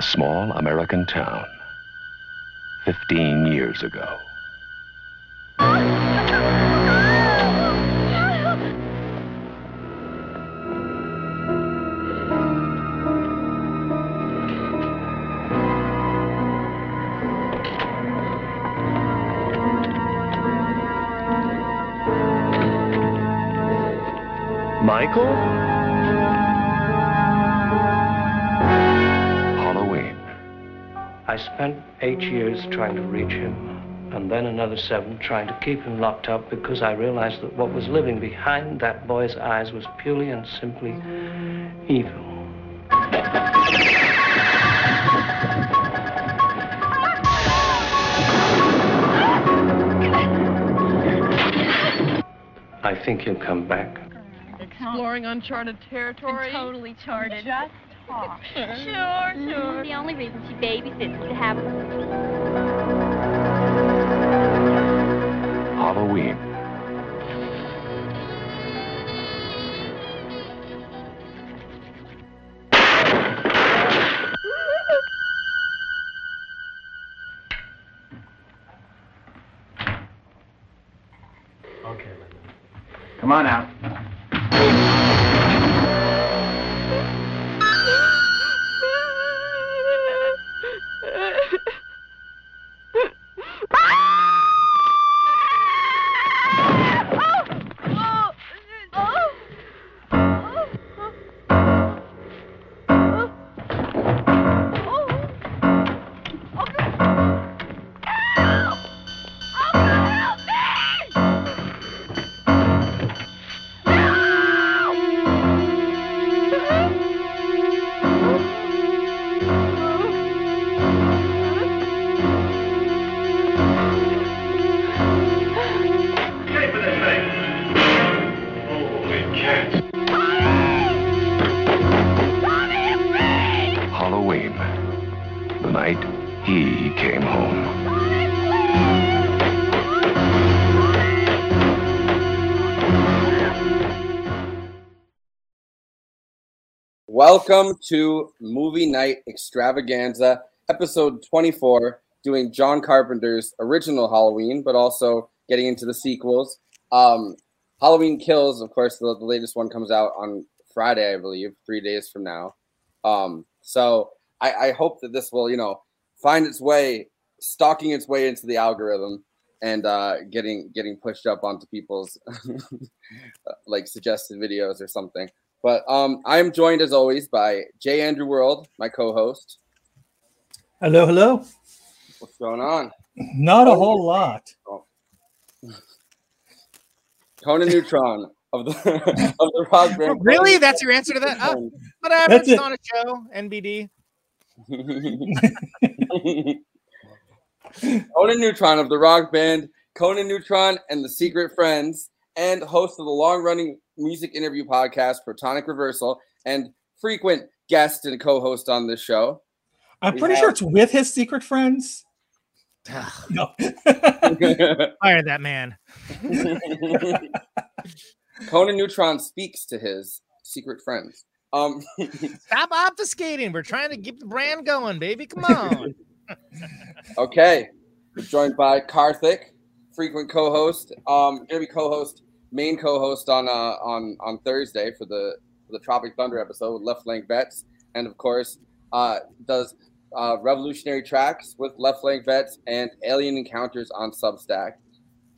a small American town 15 years ago. Michael? Halloween. I spent 8 years trying to reach him, and then another 7 trying to keep him locked up because I realized that what was living behind that boy's eyes was purely and simply evil. I think he'll come back. Exploring uncharted territory. Been totally charted. Just talk. Sure. The only reason she babysits is to have Halloween. Okay, Linda. Come on out. Welcome to Movie Night Extravaganza, episode 24, doing John Carpenter's original Halloween, but also getting into the sequels. Halloween Kills, of course, the latest one comes out on Friday, I believe, 3 days from now. So I hope that this will, find its way, stalking its way into the algorithm and getting pushed up onto people's suggested videos or something. But I'm joined, as always, by J. Andrew World, my co-host. Hello, hello. What's going on? Not a whole lot. Oh. Conan Neutron of the Rock Band. Really? That's your answer to that? Whatever. It's on a show. NBD. Conan Neutron of the Rock Band, Conan Neutron and the Secret Friends, and host of the long-running music interview podcast, Protonic Reversal, and frequent guest and co-host on this show. I'm pretty sure it's with his Secret Friends. No. Fire that man. Conan Neutron speaks to his Secret Friends. Stop obfuscating. We're trying to keep the brand going, baby. Come on. Okay. We're joined by Karthik, frequent co-host. Gonna be co-host, main co-host on Thursday for the Tropic Thunder episode with Left Lang Vets, and of course does revolutionary tracks with Left Lang Vets and Alien Encounters on Substack.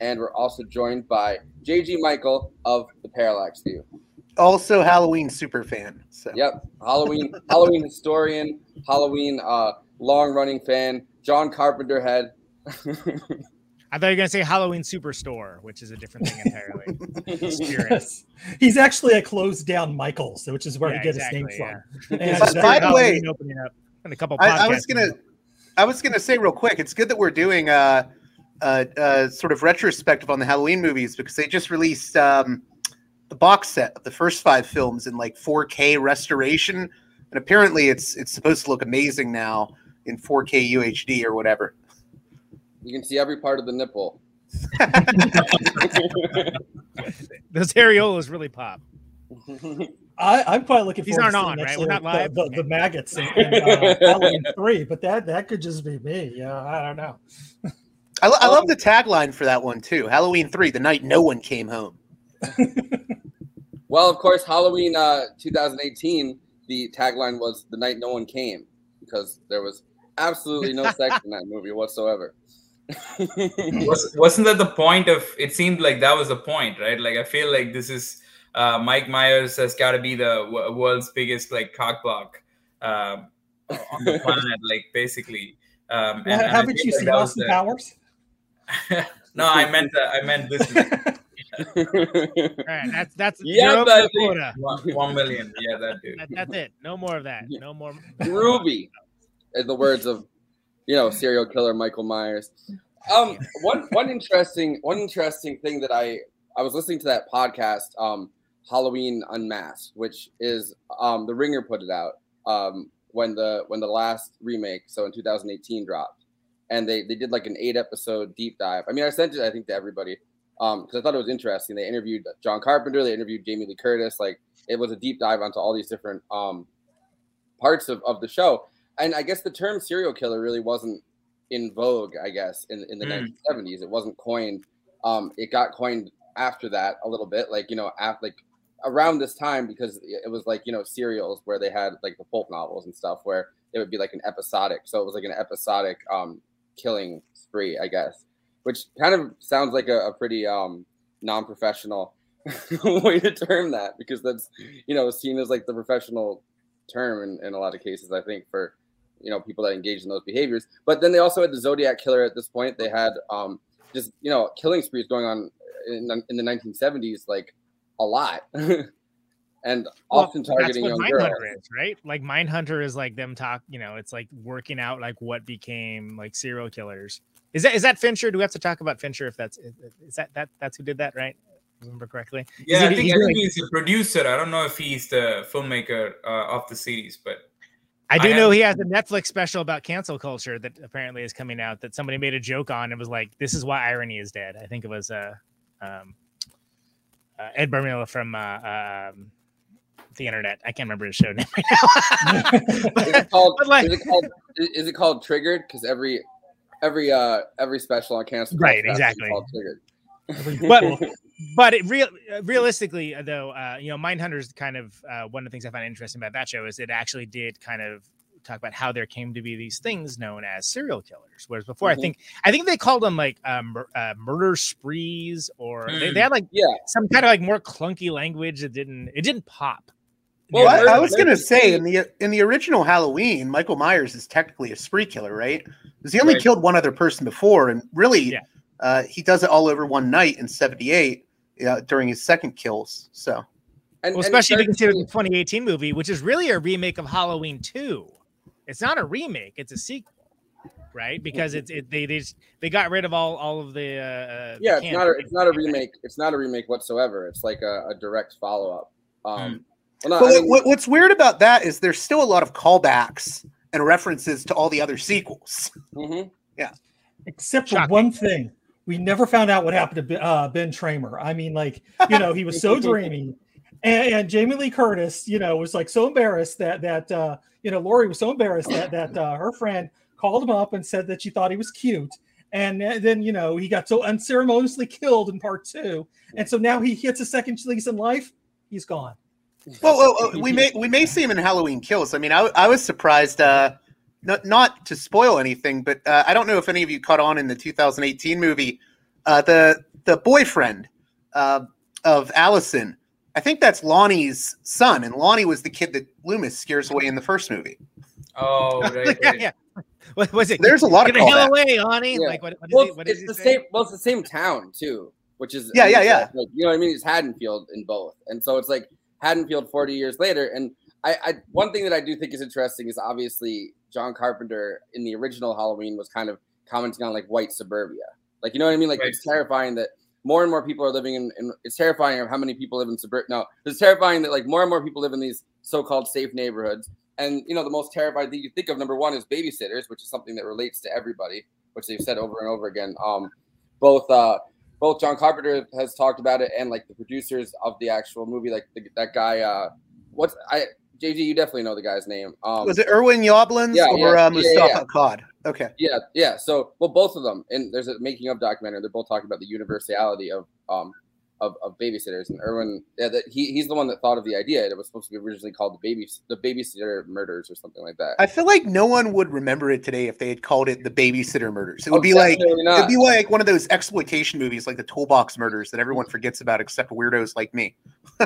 And we're also joined by J.G. Michael of the Parallax View, also Halloween superfan. So yep, Halloween historian, Halloween long-running fan, John Carpenter head. I thought you were going to say Halloween Superstore, which is a different thing entirely. Yes. He's actually a closed down Michael's, which is where he gets his name from. And by the way, I was going to say real quick, it's good that we're doing a sort of retrospective on the Halloween movies, because they just released the box set of the first 5 films in 4K restoration. And apparently it's supposed to look amazing now in 4K UHD or whatever. You can see every part of the nipple. Those areolas really pop. I'm probably looking forward to on, right? We're not live. The maggots and Halloween 3, but that could just be me. Yeah, I don't know. I love the tagline for that one, too. Halloween 3, the night no one came home. Well, of course, Halloween 2018, the tagline was the night no one came, because there was absolutely no sex in that movie whatsoever. Wasn't that the point of it? Seemed like that was the point, right? Like, I feel like this is Mike Myers has got to be the world's biggest, like, cockblock on the planet, like, basically. Well, and haven't you seen Austin Powers? No, I meant this. All right, that's yeah, that 1 million. Yeah, that dude. That's it. No more of that. No more. Groovy, in the words of, you know, serial killer Michael Myers. One interesting thing that I was listening to that podcast, Halloween Unmasked, which is The Ringer put it out when the last remake, so in 2018, dropped, and they did like an 8-episode deep dive. I mean, I sent it, I think, to everybody because I thought it was interesting. They interviewed John Carpenter, they interviewed Jamie Lee Curtis. Like, it was a deep dive onto all these different parts of the show. And I guess the term serial killer really wasn't in vogue, I guess, in the 1970s. It wasn't coined. It got coined after that a little bit, like, you know, like around this time, because it was like, you know, serials where they had like the pulp novels and stuff where it would be like an episodic. So it was like an episodic killing spree, I guess, which kind of sounds like a pretty non-professional way to term that, because that's, you know, seen as like the professional term in a lot of cases, I think, for, you know, people that engage in those behaviors. But then they also had the Zodiac killer at this point. They had just, you know, killing sprees going on in the 1970s, like, a lot. And often targeting young girls. Mindhunter is, right? Like, Mindhunter is like them talk, you know, it's like working out like what became like serial killers. Is that Fincher? Do we have to talk about Fincher if that's that's who did that, right? Remember correctly? Yeah, I think he's the producer. I don't know if he's the filmmaker of the series, but I know he has a Netflix special about cancel culture that apparently is coming out, that somebody made a joke on. It was like, this is why irony is dead. I think it was Ed Bermula from the internet. I can't remember his show name right now. Is it called Triggered? Because every special on cancel culture, right, exactly, is called Triggered. But it realistically, though, you know, Mindhunter's kind of one of the things I find interesting about that show is it actually did kind of talk about how there came to be these things known as serial killers. Whereas before, I think they called them like murder sprees, or they had like some kind of like more clunky language that didn't pop. Well, I was going to say, in the original Halloween, Michael Myers is technically a spree killer, right? Because he only killed one other person before, and really. Yeah. He does it all over one night in 1978 during his second kills. So, and especially if you consider the 2018 movie, which is really a remake of Halloween 2. It's not a remake; it's a sequel, right? Because they got rid of all of the It's not a remake. It's not a remake whatsoever. It's like a direct follow up. What's weird about that is there's still a lot of callbacks and references to all the other sequels. Mm-hmm. Yeah, except for one thing. We never found out what happened to Ben Tramer. I mean, like, you know, he was so dreamy. And Jamie Lee Curtis, you know, was like so embarrassed that you know, Laurie was so embarrassed that her friend called him up and said that she thought he was cute. And then, you know, he got so unceremoniously killed in part 2. And so now he hits a second lease in life. He's gone. Well, we may see him in Halloween Kills. I mean, I was surprised. Not to spoil anything, but I don't know if any of you caught on in the 2018 movie, the boyfriend of Allison. I think that's Lonnie's son, and Lonnie was the kid that Loomis scares away in the first movie. Oh, right. Yeah. What was it? There's a lot of callbacks. Get the hell away, Lonnie. Yeah. Like, it's the same town too, which is yeah. Like, you know what I mean? It's Haddonfield in both, and so it's like Haddonfield 40 years later. And I one thing that I do think is interesting is obviously John Carpenter in the original Halloween was kind of commenting on like white suburbia. Like, you know what I mean? Like, right. It's terrifying that more and more people are living in it's terrifying of how many people live in suburbia. No, it's terrifying that like more and more people live in these so-called safe neighborhoods. And, you know, the most terrifying thing you think of, number one, is babysitters, which is something that relates to everybody, which they've said over and over again. Both John Carpenter has talked about it, and like the producers of the actual movie, like that guy, what's I JG, you definitely know the guy's name. Was it Irwin Yablans or Mustafa Akkad? Okay. Yeah, yeah. So, well, both of them, and there's a making of documentary. They're both talking about the universality of babysitters. And Irwin, he's the one that thought of the idea. It was supposed to be originally called the Babysitter Murders or something like that. I feel like no one would remember it today if they had called it the Babysitter Murders. It would be like it'd be like one of those exploitation movies, like the Toolbox Murders, that everyone forgets about except weirdos like me.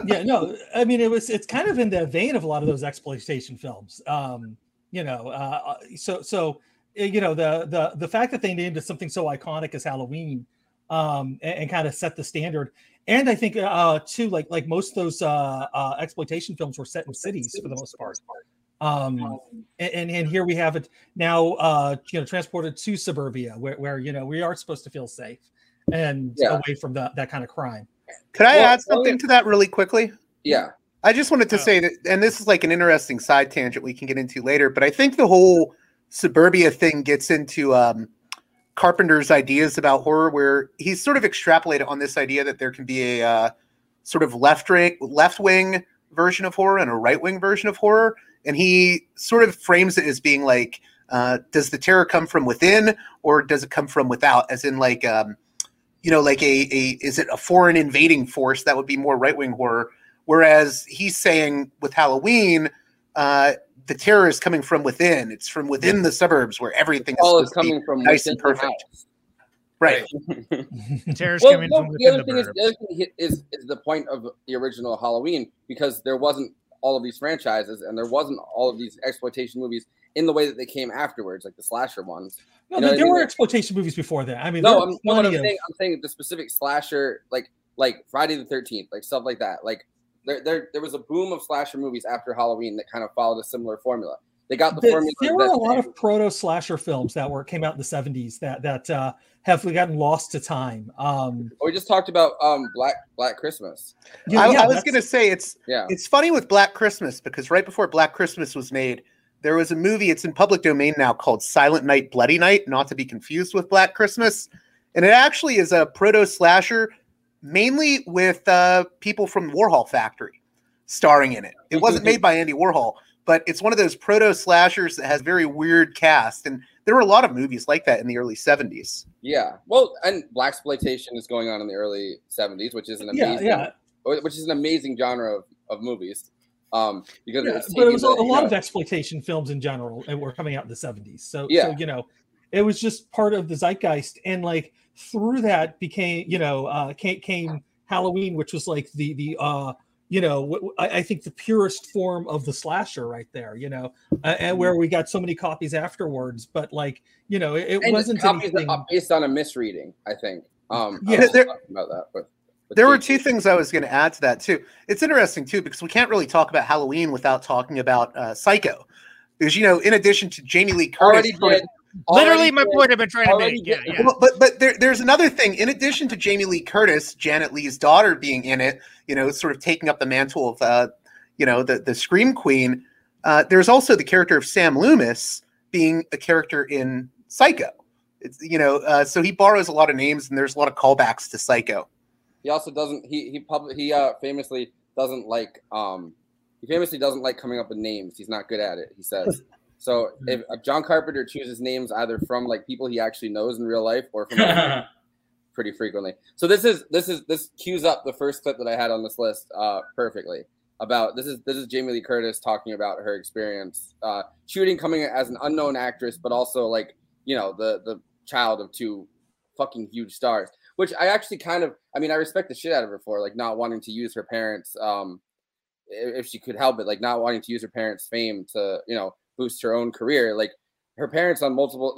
Yeah, no, I mean it's kind of in the vein of a lot of those exploitation films. The fact that they named it something so iconic as Halloween and kind of set the standard. And I think too, like most of those exploitation films were set in cities for the most part. And here we have it now, transported to suburbia, where we are supposed to feel safe and away from that kind of crime. Could I add something to that really quickly? Yeah, I just wanted to say that, and this is like an interesting side tangent we can get into later. But I think the whole suburbia thing gets into Carpenter's ideas about horror, where he's sort of extrapolated on this idea that there can be a sort of left-wing version of horror and a right-wing version of horror. And he sort of frames it as being like, does the terror come from within or does it come from without? As in like, is it a foreign invading force? That would be more right-wing horror. Whereas he's saying with Halloween, the terror is coming from within. It's from within the suburbs where everything is coming from nice and perfect. Right. Terror's coming from within the other thing is the point of the original Halloween, because there wasn't all of these franchises and there wasn't all of these exploitation movies in the way that they came afterwards, like the slasher ones. No, but there were exploitation movies before that. I mean, I'm saying the specific slasher, like Friday the 13th, like stuff like that, like. There was a boom of slasher movies after Halloween that kind of followed a similar formula. They got the formula. There were a lot of proto slasher films that came out in the 70s that have gotten lost to time. We just talked about Black Christmas. I was gonna say it's funny with Black Christmas, because right before Black Christmas was made, there was a movie. It's in public domain now called Silent Night, Bloody Night, not to be confused with Black Christmas, and it actually is a proto slasher. Mainly with people from Warhol Factory starring in it. It wasn't made by Andy Warhol, but it's one of those proto slashers that has very weird cast. And there were a lot of movies like that in the early 70s. Yeah. Well, and blaxploitation is going on in the early 70s, which is an amazing, genre of movies. But it was a lot of exploitation films in general and were coming out in the 70s. So it was just part of the zeitgeist, and like through that became, came Halloween, which was like I think the purest form of the slasher right there, and where we got so many copies afterwards, but like, it wasn't anything based on a misreading, I think. There were two things I was going to add to that too. It's interesting too, because we can't really talk about Halloween without talking about Psycho, because, in addition to Jamie Lee Curtis. Literally my point I've been trying to make. Yeah. But there's another thing. In addition to Jamie Lee Curtis, Janet Leigh's daughter, being in it, sort of taking up the mantle of, the Scream Queen, there's also the character of Sam Loomis being a character in Psycho. So he borrows a lot of names, and there's a lot of callbacks to Psycho. He also doesn't – he famously doesn't like coming up with names. He's not good at it, he says. So if John Carpenter chooses names either from like people he actually knows in real life or from pretty frequently. So this cues up the first clip that I had on this list perfectly. About this is Jamie Lee Curtis talking about her experience shooting, coming as an unknown actress, but also like the child of two fucking huge stars. Which I actually I respect the shit out of her for, like not wanting to use her parents if she could help it, like not wanting to use her parents' fame to boost her own career. Like her parents on multiple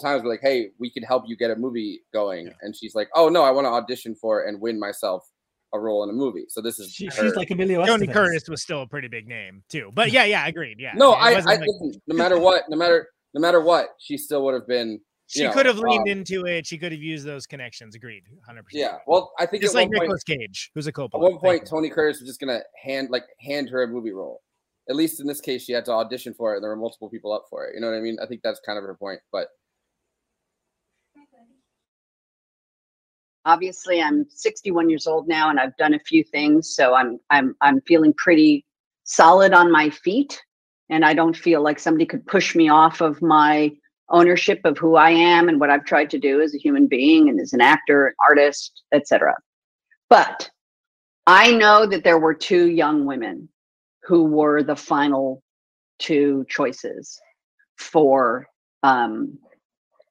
times were like, hey, we could help you get a movie going. Yeah. And she's like, oh no, I want to audition for and win myself a role in a movie. So this is she's like Emilio Estevez. Tony Curtis was still a pretty big name too, but yeah, agreed. Yeah. No, no matter what, she still would have been, she could have leaned into it. She could have used those connections. Agreed. 100%. Yeah. Well, I think it's like Nicolas Cage, who's a co-pilot. At one point, Tony Curtis was just going to hand her a movie role. At least in this case, she had to audition for it, and there were multiple people up for it. You know what I mean? I think that's kind of her point. But obviously, I'm 61 years old now, and I've done a few things, so I'm feeling pretty solid on my feet, and I don't feel like somebody could push me off of my ownership of who I am and what I've tried to do as a human being and as an actor, an artist, etc. But I know that there were two young women who were the final two choices for the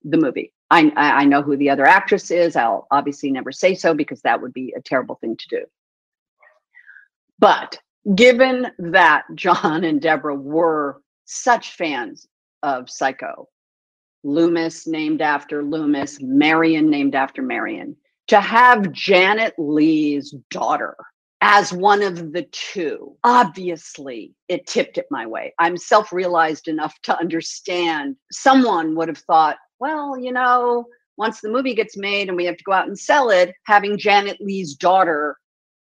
movie. I know who the other actress is. I'll obviously never say so because that would be a terrible thing to do. But given that John and Deborah were such fans of Psycho, Loomis named after Loomis, Marion named after Marion, to have Janet Leigh's daughter as one of the two, obviously it tipped it my way. I'm self-realized enough to understand someone would have thought, well, you know, once the movie gets made and we have to go out and sell it, having Janet Leigh's daughter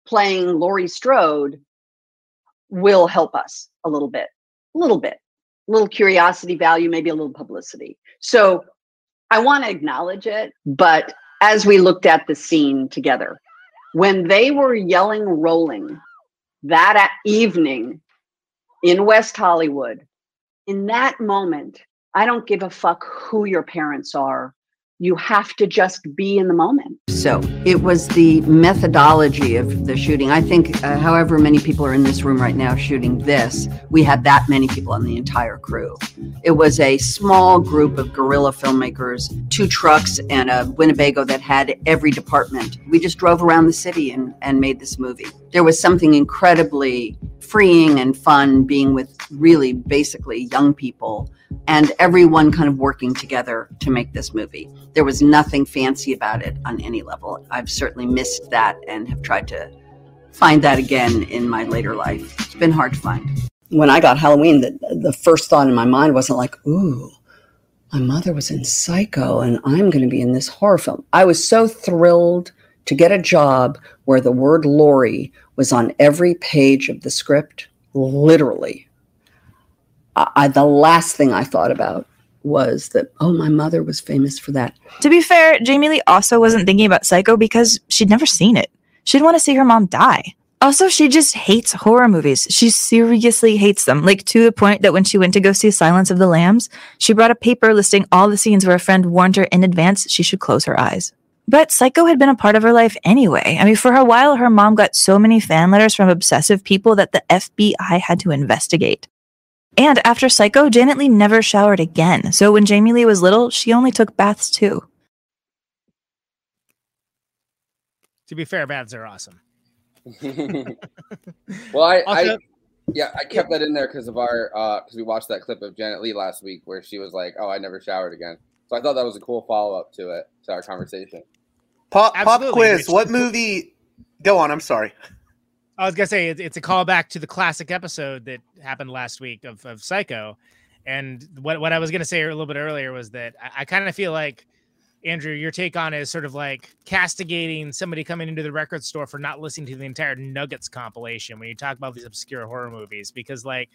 playing Laurie Strode will help us a little curiosity value, maybe a little publicity. So I want to acknowledge it. But as we looked at the scene together, when they were yelling, rolling that evening in West Hollywood, in that moment, I don't give a fuck who your parents are. You have to just be in the moment. So it was the methodology of the shooting. I think however many people are in this room right now shooting this, we had that many people on the entire crew. It was a small group of guerrilla filmmakers, two trucks and a Winnebago that had every department. We just drove around the city and made this movie. There was something incredibly freeing and fun being with really basically young people and everyone kind of working together to make this movie. There was nothing fancy about it on any level. I've certainly missed that and have tried to find that again in my later life. It's been hard to find. When I got Halloween, the first thought in my mind wasn't like, ooh, my mother was in Psycho and I'm going to be in this horror film. I was so thrilled to get a job where the word Laurie was on every page of the script, literally. The last thing I thought about was that, oh, my mother was famous for that. To be fair, Jamie Lee also wasn't thinking about Psycho because she'd never seen it. She'd want to see her mom die. Also, she just hates horror movies. She seriously hates them, like to the point that when she went to go see Silence of the Lambs, she brought a paper listing all the scenes where a friend warned her in advance she should close her eyes. But Psycho had been a part of her life anyway. I mean, for a while, her mom got so many fan letters from obsessive people that the FBI had to investigate. And after Psycho, Janet Leigh never showered again. So when Jamie Lee was little, she only took baths too. To be fair, baths are awesome. Well, I kept that in there because of our because we watched that clip of Janet Leigh last week where she was like, "Oh, I never showered again." So I thought that was a cool follow up to it, to our conversation. Pop quiz: Rich. What movie? Go on. I'm sorry. I was gonna say it's a callback to the classic episode that happened last week of Psycho, and what I was gonna say a little bit earlier was that I kind of feel like, Andrew, your take on it is sort of like castigating somebody coming into the record store for not listening to the entire Nuggets compilation when you talk about these obscure horror movies, because like,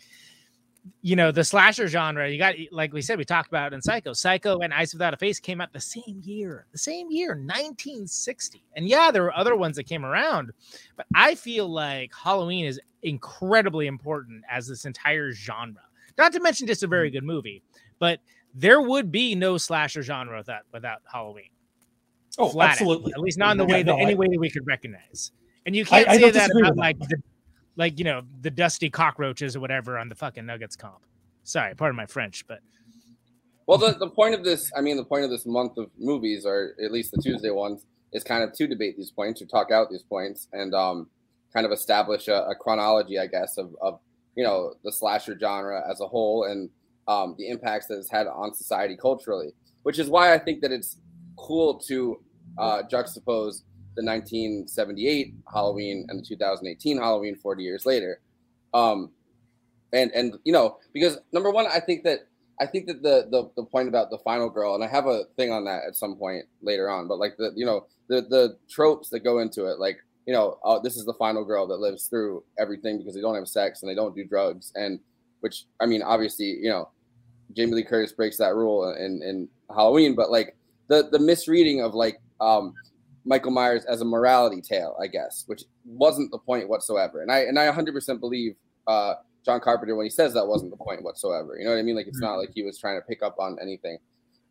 you know, the slasher genre, you got, like we said, we talked about in Psycho and Eyes Without a Face came out the same year 1960, and yeah, there were other ones that came around, but I feel like Halloween is incredibly important as this entire genre, not to mention just a very good movie, but there would be no slasher genre without Halloween. Oh, flat absolutely out. At least not in the way that any way that we could recognize. And you can't say that about like that. Like, you know, the dusty cockroaches or whatever on the fucking Nuggets comp. Sorry, pardon my French, but. Well, the point of this month of movies, or at least the Tuesday ones, is kind of to debate these points or talk out these points and kind of establish a chronology, I guess, of, you know, the slasher genre as a whole and the impacts that it's had on society culturally, which is why I think that it's cool to juxtapose the 1978 Halloween and the 2018 Halloween 40 years later. And you know, because number one, I think that the point about the final girl, and I have a thing on that at some point later on, but like the, you know, the tropes that go into it, like, you know, oh, this is the final girl that lives through everything because they don't have sex and they don't do drugs. And which, I mean, obviously, you know, Jamie Lee Curtis breaks that rule in Halloween, but like the misreading of like, Michael Myers as a morality tale, I guess, which wasn't the point whatsoever. And I 100% believe John Carpenter, when he says that, wasn't the point whatsoever. You know what I mean? Like, it's not like he was trying to pick up on anything.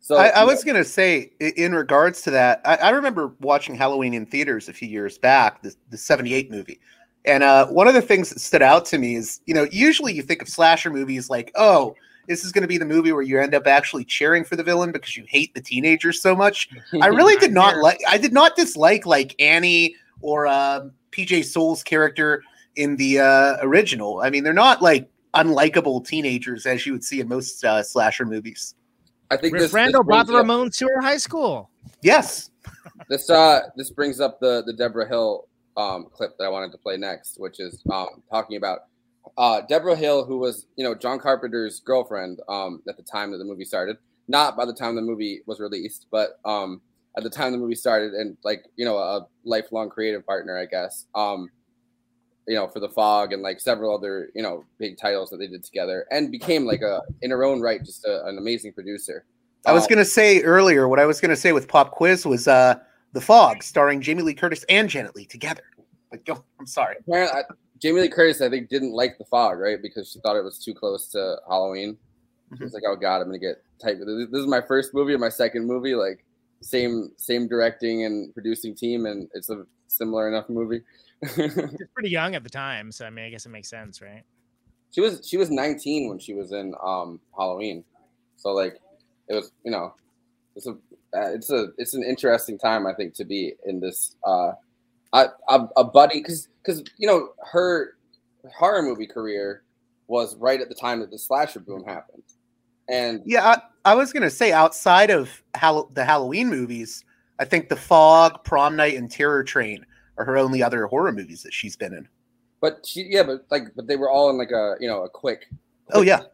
So I was going to say, in regards to that, I remember watching Halloween in theaters a few years back, the 78 movie. And one of the things that stood out to me is, you know, usually you think of slasher movies like, oh, this is going to be the movie where you end up actually cheering for the villain because you hate the teenagers so much. I really did not like, I did not dislike like Annie or PJ Souls' character in the original. I mean, they're not like unlikable teenagers as you would see in most slasher movies. I think Rando brought Ramon to her high school. Yes. This brings up the Deborah Hill clip that I wanted to play next, which is talking about Deborah Hill, who was, you know, John Carpenter's girlfriend at the time that the movie started, not by the time the movie was released, but at the time the movie started, and like, you know, a lifelong creative partner, I guess, you know, for The Fog and like several other, you know, big titles that they did together, and became like a, in her own right, just an amazing producer. I was going to say earlier, what I was going to say with Pop Quiz was The Fog starring Jamie Lee Curtis and Janet Leigh together. Like, oh, I'm sorry. Jamie Lee Curtis, I think, didn't like The Fog, right? Because she thought it was too close to Halloween. Mm-hmm. It's like, oh God, I'm gonna get tight. This is my first movie and my second movie, like same directing and producing team, and it's a similar enough movie. She's pretty young at the time, so I mean, I guess it makes sense, right? She was 19 when she was in Halloween, so like it was, you know, it's an interesting time, I think, to be in this. A buddy, because you know, her horror movie career was right at the time that the slasher boom happened. And yeah, I was gonna say, outside of the Halloween movies, I think The Fog, Prom Night, and Terror Train are her only other horror movies that she's been in. But but they were all in like a, you know, a quick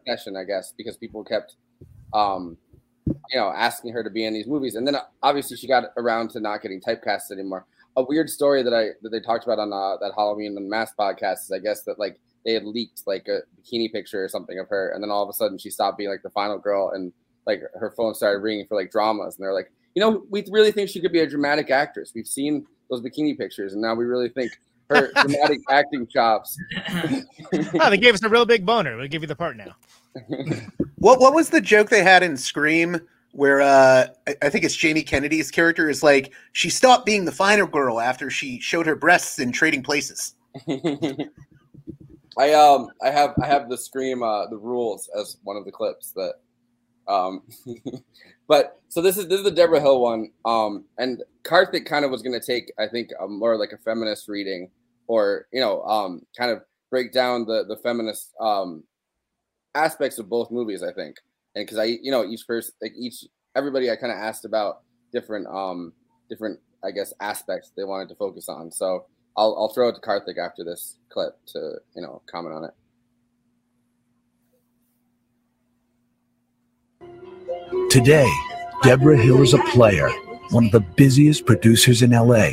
session, I guess, because people kept you know, asking her to be in these movies, and then obviously she got around to not getting typecast anymore. A weird story that they talked about on that Halloween Unmasked podcast is, I guess, that like they had leaked like a bikini picture or something of her, and then all of a sudden she stopped being like the final girl, and like her phone started ringing for like dramas, and they're like, you know, we really think she could be a dramatic actress. We've seen those bikini pictures, and now we really think her dramatic acting chops. Oh, they gave us a real big boner. We'll give you the part now. What was the joke they had in Scream? Where I think it's Jamie Kennedy's character is like, she stopped being the final girl after she showed her breasts in Trading Places. I have the Scream the rules as one of the clips that but so this is the Deborah Hill one, and Karthik kind of was going to take, I think, a more like a feminist reading, or you know, kind of break down the feminist aspects of both movies, I think. And because I, you know, everybody I kind of asked about different, I guess, aspects they wanted to focus on. So I'll throw it to Karthik after this clip to, you know, comment on it. Today, Deborah Hill is a player, one of the busiest producers in LA,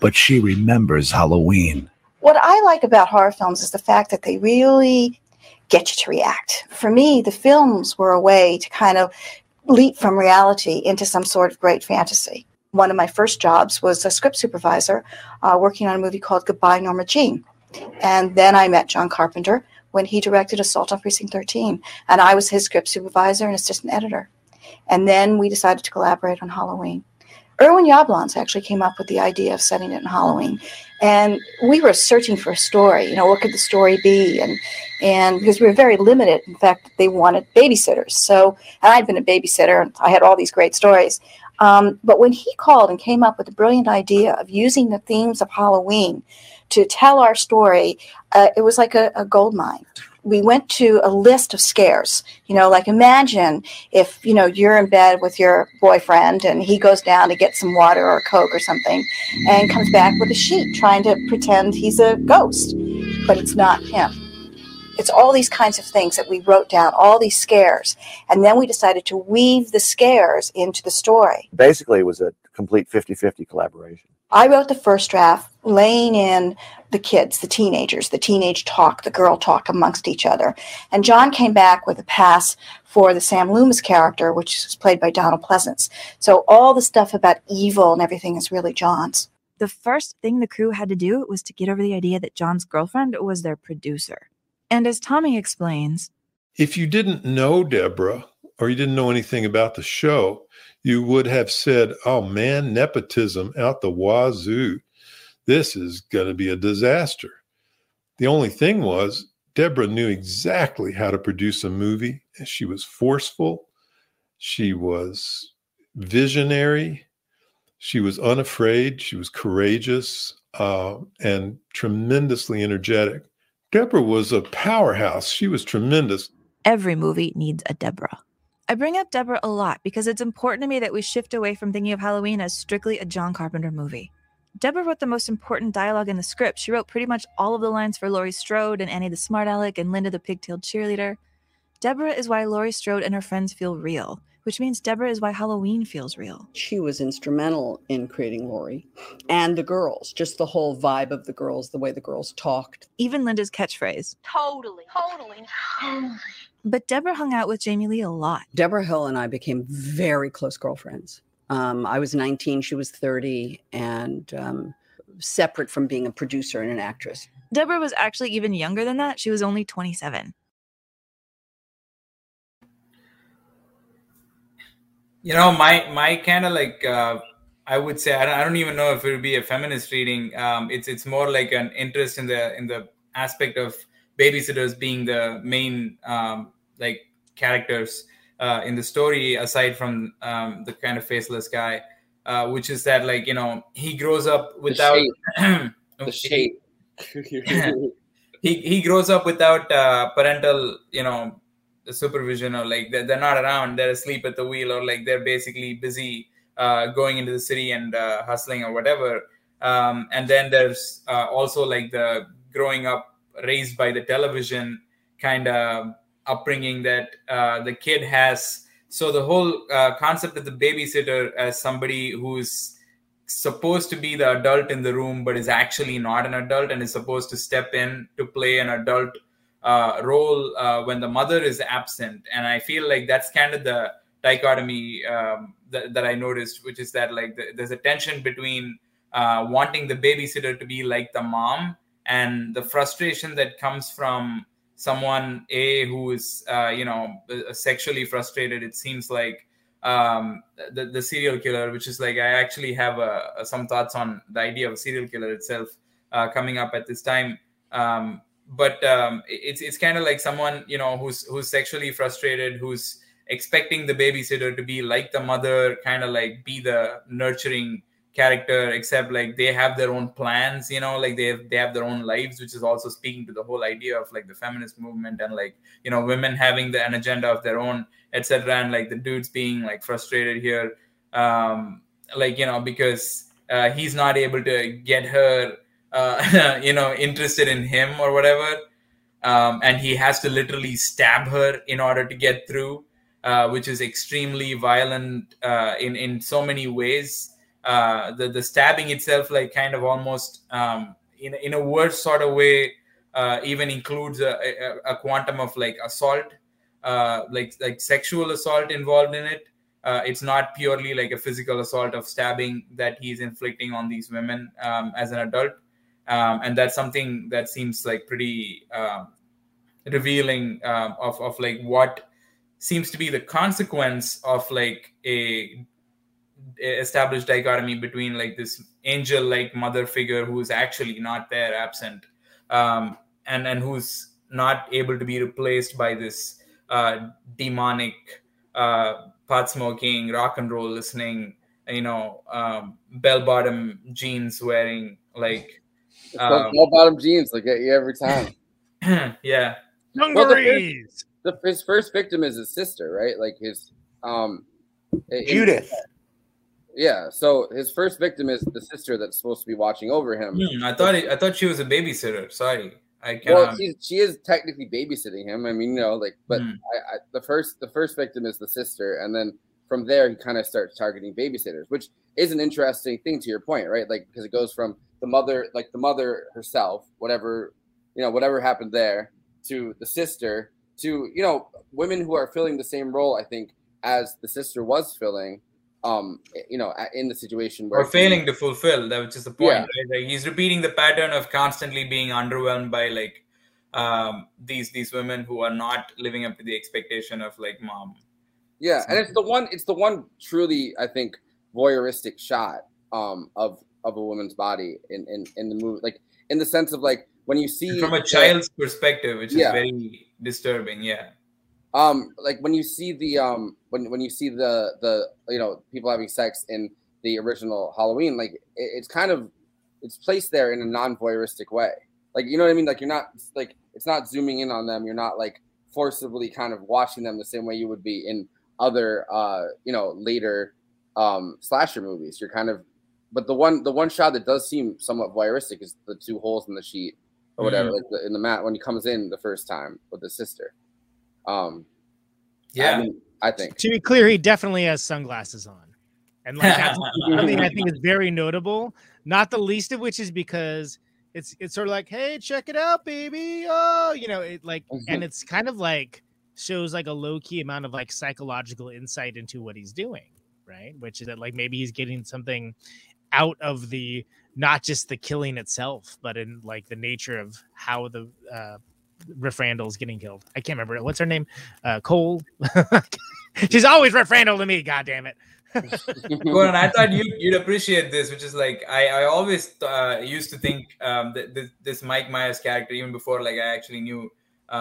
but she remembers Halloween. What I like about horror films is the fact that they really get you to react. For me, the films were a way to kind of leap from reality into some sort of great fantasy. One of my first jobs was a script supervisor working on a movie called Goodbye, Norma Jean. And then I met John Carpenter when he directed Assault on Precinct 13. And I was his script supervisor and assistant editor. And then we decided to collaborate on Halloween. Irwin Yablans actually came up with the idea of setting it in Halloween. And we were searching for a story, you know, what could the story be? And because we were very limited, in fact, they wanted babysitters. So, and I'd been a babysitter, and I had all these great stories. But when he called and came up with the brilliant idea of using the themes of Halloween to tell our story, it was like a gold mine. We went to a list of scares, you know, like imagine if, you know, you're in bed with your boyfriend and he goes down to get some water or a Coke or something and comes back with a sheet trying to pretend he's a ghost, but it's not him. It's all these kinds of things that we wrote down, all these scares. And then we decided to weave the scares into the story. Basically, it was a complete 50-50 collaboration. I wrote the first draft, laying in the kids, the teenagers, the teenage talk, the girl talk amongst each other. And John came back with a pass for the Sam Loomis character, which is played by Donald Pleasance. So all the stuff about evil and everything is really John's. The first thing the crew had to do was to get over the idea that John's girlfriend was their producer. And as Tommy explains, if you didn't know Deborah or you didn't know anything about the show, you would have said, oh man, nepotism out the wazoo. This is going to be a disaster. The only thing was Deborah knew exactly how to produce a movie. She was forceful. She was visionary. She was unafraid. She was courageous and tremendously energetic. Deborah was a powerhouse. She was tremendous. Every movie needs a Deborah. I bring up Deborah a lot because it's important to me that we shift away from thinking of Halloween as strictly a John Carpenter movie. Deborah wrote the most important dialogue in the script. She wrote pretty much all of the lines for Laurie Strode and Annie the Smart Alec and Linda the Pigtailed Cheerleader. Deborah is why Laurie Strode and her friends feel real, which means Deborah is why Halloween feels real. She was instrumental in creating Laurie and the girls, just the whole vibe of the girls, the way the girls talked. Even Linda's catchphrase. Totally, totally, totally. But Deborah hung out with Jamie Lee a lot. Deborah Hill and I became very close girlfriends. I was 19, she was 30, and separate from being a producer and an actress. Deborah was actually even younger than that. She was only 27. You know, my kind of like, I would say, I don't even know if it would be a feminist reading. It's more like an interest in the aspect of babysitters being the main like characters in the story, aside from the kind of faceless guy, which is that, like, you know, he grows up without the shape. he grows up without parental, you know, supervision, or like they're not around, they're asleep at the wheel, or like they're basically busy going into the city and hustling or whatever. And then there's also like the growing up raised by the television kind of upbringing that the kid has. So the whole concept of the babysitter as somebody who's supposed to be the adult in the room but is actually not an adult and is supposed to step in to play an adult role when the mother is absent. And I feel like that's kind of the dichotomy that I noticed, which is that like there's a tension between wanting the babysitter to be like the mom and the frustration that comes from someone who is you know, sexually frustrated. It seems like the serial killer, which is like, I actually have some thoughts on the idea of serial killer itself coming up at this time. But it's kind of like someone, you know, who's sexually frustrated, who's expecting the babysitter to be like the mother, kind of like be the nurturing character, except like they have their own plans, you know, like they have their own lives, which is also speaking to the whole idea of like the feminist movement and like, you know, women having an agenda of their own, etc. And like the dudes being like frustrated here, like, you know, because he's not able to get her you know, interested in him or whatever, and he has to literally stab her in order to get through, which is extremely violent in so many ways. The stabbing itself, like, kind of almost in a worse sort of way, even includes a quantum of like assault, like sexual assault involved in it. It's not purely like a physical assault of stabbing that he's inflicting on these women as an adult. And that's something that seems like pretty revealing of like what seems to be the consequence of like a established dichotomy between like this angel-like mother figure who's actually not there, absent, and who's not able to be replaced by this demonic pot smoking, rock and roll listening, you know, bell-bottom jeans wearing, like... bell-bottom jeans, they get you every time. Yeah. Dungarees! Well, his first victim is his sister, right? Like his... Judith. Yeah, so his first victim is the sister that's supposed to be watching over him. I thought she was a babysitter, sorry. Well, she is technically babysitting him. I mean, you know, like, but the first victim is the sister, and then from there he kind of starts targeting babysitters, which is an interesting thing to your point, right? Like, because it goes from the mother herself, whatever happened there, to the sister, to, you know, women who are filling the same role, I think, as the sister was filling, you know, in the situation where, or failing to fulfill, that which is the point, yeah. Right? Like, he's repeating the pattern of constantly being underwhelmed by like these women who are not living up to the expectation of like mom. Yeah, and it's the one truly, I think, voyeuristic shot of a woman's body in the movie, like in the sense of like when you see from a child's perspective, which is very disturbing. Yeah. Like when you see the when you see the you know, people having sex in the original Halloween, like it's placed there in a non-voyeuristic way. Like, you know what I mean? Like you're not like, it's not zooming in on them. You're not like forcibly kind of watching them the same way you would be in other, you know, later slasher movies. You're kind of, but the one shot that does seem somewhat voyeuristic is the two holes in the sheet or whatever, like in the mat when he comes in the first time with his sister. I think to be clear, he definitely has sunglasses on. And like that's something I think is very notable. Not the least of which is because it's sort of like, hey, check it out, baby. Oh, you know, it like, and it's kind of like shows like a low key amount of like psychological insight into what he's doing, right? Which is that like maybe he's getting something out of the not just the killing itself, but in like the nature of how the Riff Randall's getting killed. I can't remember what's her name. Cole. She's always Riff Randall to me. God damn it. Conan, I thought you'd appreciate this, which is like I always used to think that this Mike Myers character, even before like I actually knew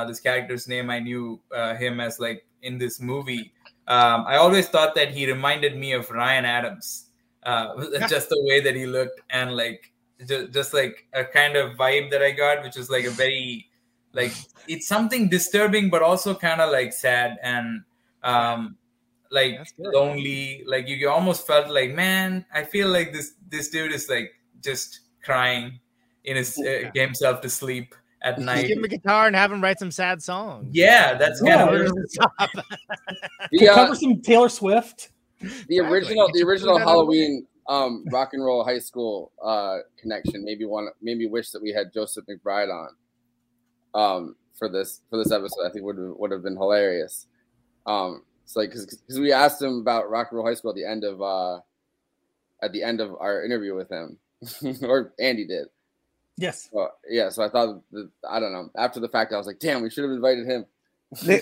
this character's name, I knew him as like in this movie. I always thought that he reminded me of Ryan Adams, just the way that he looked and like just like a kind of vibe that I got, which is like a very like it's something disturbing, but also kind of like sad and. Like lonely, like you almost felt like, man, I feel like this dude is like just crying in his himself to sleep at night. Give him a guitar and have him write some sad songs. Yeah, that's kind of cover some Taylor Swift. The original Halloween Rock and Roll High School connection made me wish that we had Joseph McBride on for this episode. I think would have been hilarious. It's like because we asked him about Rock and Roll High School at the end of our interview with him, or Andy did. Yes. So I thought I don't know. After the fact, I was like, damn, we should have invited him.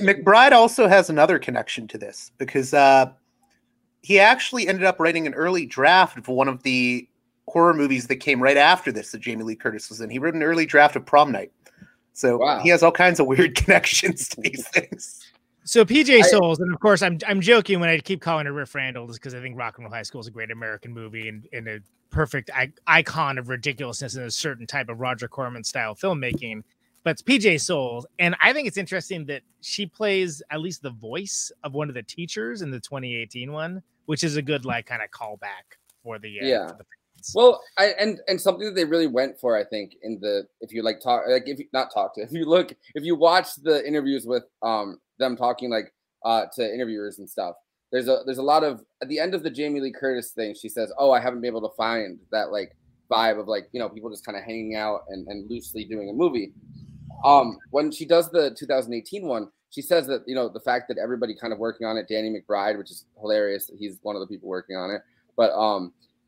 McBride also has another connection to this because he actually ended up writing an early draft of one of the horror movies that came right after this that Jamie Lee Curtis was in. He wrote an early draft of Prom Night, so he has all kinds of weird connections to these things. So PJ Souls, and of course I'm joking when I keep calling her Riff Randall, just because I think Rock and Roll High School is a great American movie and a perfect icon of ridiculousness and a certain type of Roger Corman style filmmaking. But it's PJ Souls, and I think it's interesting that she plays at least the voice of one of the teachers in the 2018 one, which is a good like kind of callback for the for the fans. Well, and something that they really went for, I think, in the if you watch the interviews with them talking like to interviewers and stuff. There's a lot of at the end of the Jamie Lee Curtis thing, she says, "Oh, I haven't been able to find that like vibe of like, you know, people just kind of hanging out and loosely doing a movie." When she does the 2018 one, she says that, you know, the fact that everybody kind of working on it, Danny McBride, which is hilarious that he's one of the people working on it, but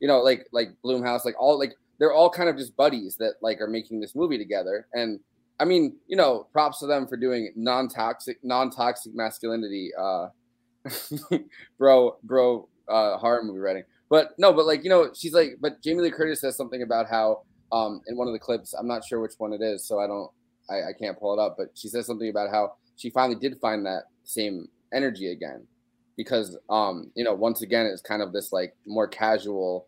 you know, like Blumhouse, like all like they're all kind of just buddies that like are making this movie together. And I mean, you know, props to them for doing non-toxic masculinity, horror movie writing. But no, but like, you know, she's like, but Jamie Lee Curtis says something about how, in one of the clips, I'm not sure which one it is, so I can't pull it up, but she says something about how she finally did find that same energy again, because, you know, once again, it's kind of this like more casual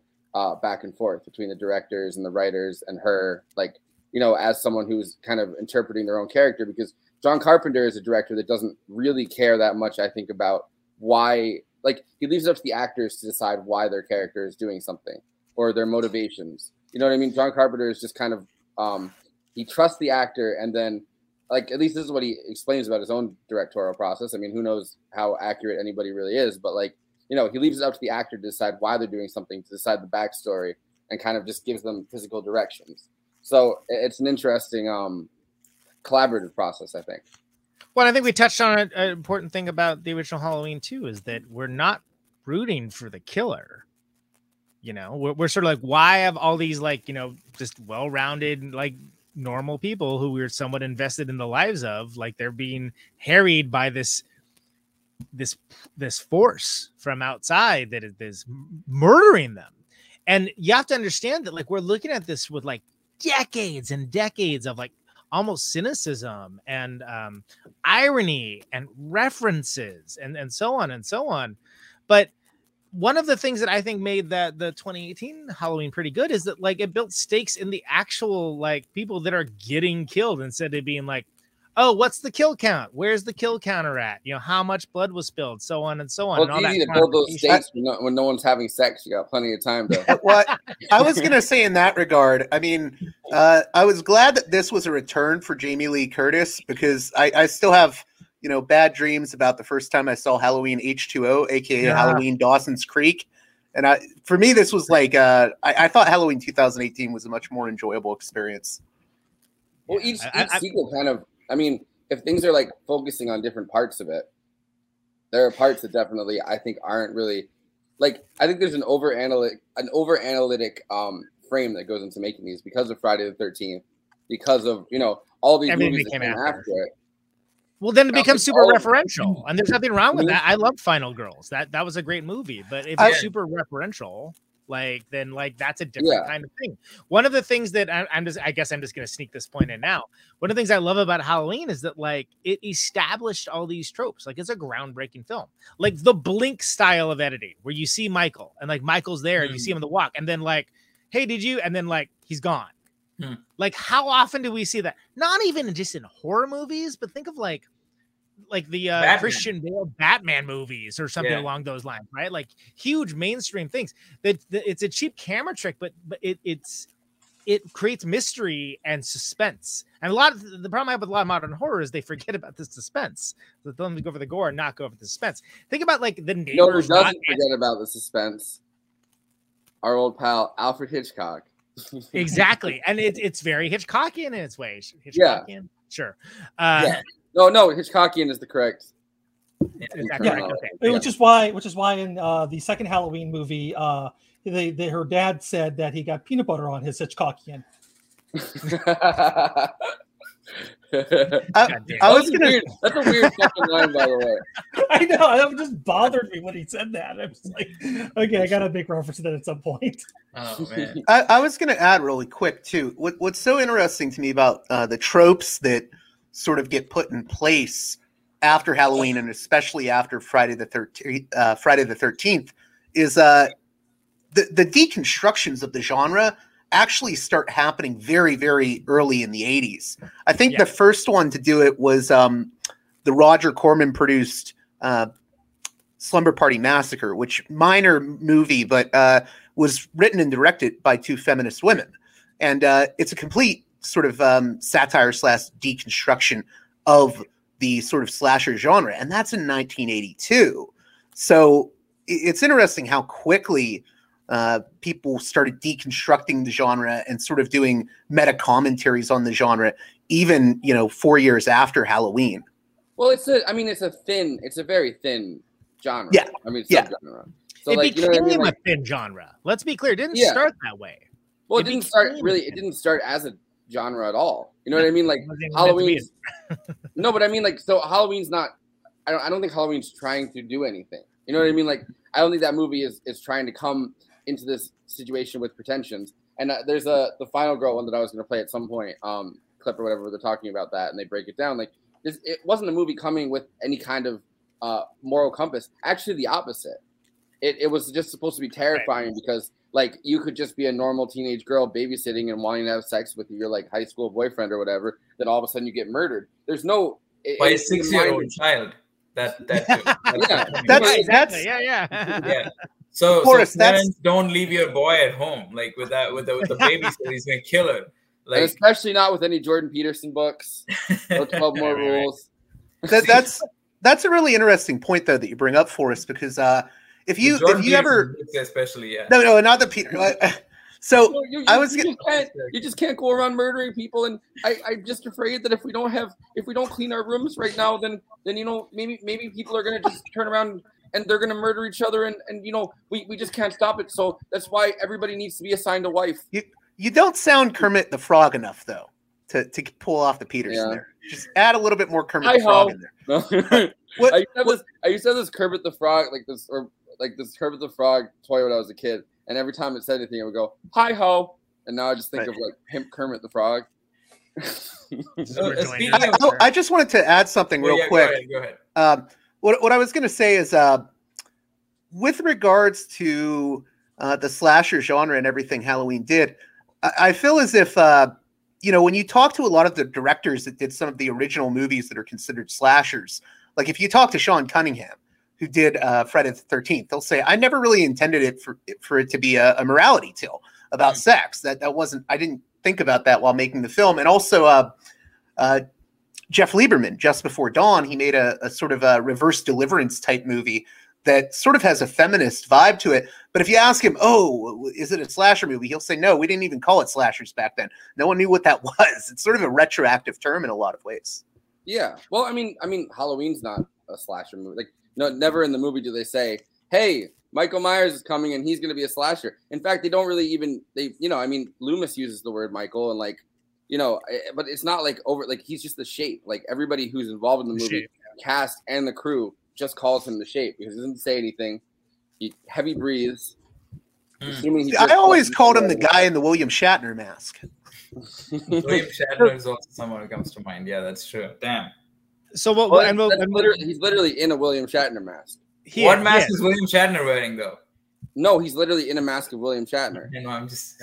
back and forth between the directors and the writers and her, like, you know, as someone who's kind of interpreting their own character, because John Carpenter is a director that doesn't really care that much, I think, about why, like, he leaves it up to the actors to decide why their character is doing something or their motivations. You know what I mean? John Carpenter is just kind of, he trusts the actor, and then, like, at least this is what he explains about his own directorial process. I mean, who knows how accurate anybody really is, but, like, you know, he leaves it up to the actor to decide why they're doing something, to decide the backstory, and kind of just gives them physical directions. So it's an interesting collaborative process, I think. Well, I think we touched on an important thing about the original Halloween, too, is that we're not rooting for the killer. You know, we're sort of like, why have all these, like, you know, just well-rounded, like, normal people who we're somewhat invested in the lives of, like they're being harried by this force from outside that is murdering them. And you have to understand that, like, we're looking at this with like decades and decades of like almost cynicism and irony and references and so on and so on. But one of the things that I think made that the 2018 Halloween pretty good is that, like, it built stakes in the actual, like, people that are getting killed, instead of being like, oh, what's the kill count? Where's the kill counter at? You know, how much blood was spilled? So on and so on. Well, and all that to build those stakes when no one's having sex. You got plenty of time, though. What I was going to say in that regard, I mean, I was glad that this was a return for Jamie Lee Curtis, because I still have, you know, bad dreams about the first time I saw Halloween H2O, aka Halloween Dawson's Creek. And for me, this was like, I thought Halloween 2018 was a much more enjoyable experience. Well, each sequel kind of, I mean, if things are like focusing on different parts of it, there are parts that definitely I think aren't really, like, I think there's an over analytic frame that goes into making these, because of Friday the 13th, because of, you know, all these movies that came after it. Well, then it becomes super referential, and there's nothing wrong with that. I loved Final Girls. That was a great movie, but if it's super referential, like, then, like, that's a different kind of thing. One of the things that I guess I'm just going to sneak this point in now. One of the things I love about Halloween is that, like, it established all these tropes. Like, it's a groundbreaking film, like the Blink style of editing, where you see Michael and, like, Michael's there, and you see him on the walk, and then, like, hey, did you? And then, like, he's gone. Like, how often do we see that? Not even just in horror movies, but think of like the Christian Bale Batman movies or something along those lines, right? Like, huge mainstream things. That it's a cheap camera trick, but it creates mystery and suspense. And a lot of the problem I have with a lot of modern horror is they forget about the suspense. They let them go for the gore and not go for the suspense. Think about, like, the neighbors. No, who doesn't forget about the suspense? Our old pal Alfred Hitchcock. Exactly, and it's very Hitchcockian in its way. Hitchcockian, sure. No, Hitchcockian is the correct. Okay. Which is why in the second Halloween movie, her dad said that he got peanut butter on his Hitchcockian. That's a weird fucking line, by the way. I know, that just bothered me when he said that. I was like, okay, I gotta make reference to that at some point. Oh man, I was gonna add really quick too. What's so interesting to me about the tropes that sort of get put in place after Halloween, and especially after Friday the 13th, is the deconstructions of the genre actually start happening very, very early in the 80s. I think the first one to do it was the Roger Corman produced Slumber Party Massacre, which minor movie, but was written and directed by two feminist women. And it's a complete sort of satire / deconstruction of the sort of slasher genre. And that's in 1982. So it's interesting how quickly people started deconstructing the genre and sort of doing meta commentaries on the genre, even, you know, 4 years after Halloween. Well, it's a very thin genre. Yeah. I mean, subgenre. So it became a thin genre. Let's be clear. It didn't start that way. Well, it didn't start as a genre at all. You know what I mean? Like, Halloween. No, but I mean, like, so Halloween's not, I don't think Halloween's trying to do anything. You know what I mean? Like, I don't think that movie is trying to come into this situation with pretensions. And there's the Final Girl one that I was going to play at some point, clip or whatever, they're talking about that, and they break it down. Like, this, it wasn't a movie coming with any kind of moral compass. Actually, the opposite. It was just supposed to be terrifying, right? Because, like, you could just be a normal teenage girl babysitting and wanting to have sex with your, like, high school boyfriend or whatever, then all of a sudden you get murdered. There's no... By a 6-year-old child. That's So, Forrest, parents, don't leave your boy at home, like, with the babysitter. He's gonna kill her. Like, and especially not with any Jordan Peterson books. Or 12 more rules. That's a really interesting point, though, that you bring up, Forrest, because So you just can't go around murdering people, and I'm just afraid that if we don't clean our rooms right now, then you know, maybe people are gonna just turn around and they're gonna murder each other, and you know, we just can't stop it. So that's why everybody needs to be assigned a wife. You don't sound Kermit the Frog enough, though. to pull off the Peterson there. Just add a little bit more Kermit the Frog in there. I used to have this Kermit the Frog, like this Kermit the Frog toy when I was a kid, and every time it said anything, it would go "Hi ho," and now I just think of like him, Kermit the Frog. I just wanted to add something real quick. Go ahead. What I was going to say is, with regards to the slasher genre and everything Halloween did, I feel as if when you talk to a lot of the directors that did some of the original movies that are considered slashers, like if you talk to Sean Cunningham, who did Friday the 13th, they'll say, "I never really intended it for it to be a morality tale about sex. That wasn't. I didn't think about that while making the film." And also, Jeff Lieberman, just before Dawn, he made a sort of a reverse Deliverance type movie that sort of has a feminist vibe to it. But if you ask him, "Oh, is it a slasher movie?" he'll say, "No, we didn't even call it slashers back then. No one knew what that was." It's sort of a retroactive term in a lot of ways. Yeah. Well, I mean, Halloween's not a slasher movie. Like, no, never in the movie do they say, "Hey, Michael Myers is coming and he's going to be a slasher." In fact, they don't really even, Loomis uses the word Michael and but it's not like over, like he's just the shape. Like everybody who's involved in the movie, cast and the crew, just calls him the shape because he doesn't say anything. He heavy breathes. I always called him the guy in the William Shatner mask. William Shatner is also someone who comes to mind. Yeah, that's true. Damn. So he's literally in a William Shatner mask. What mask is William Shatner wearing, though? No, he's literally in a mask of William Shatner.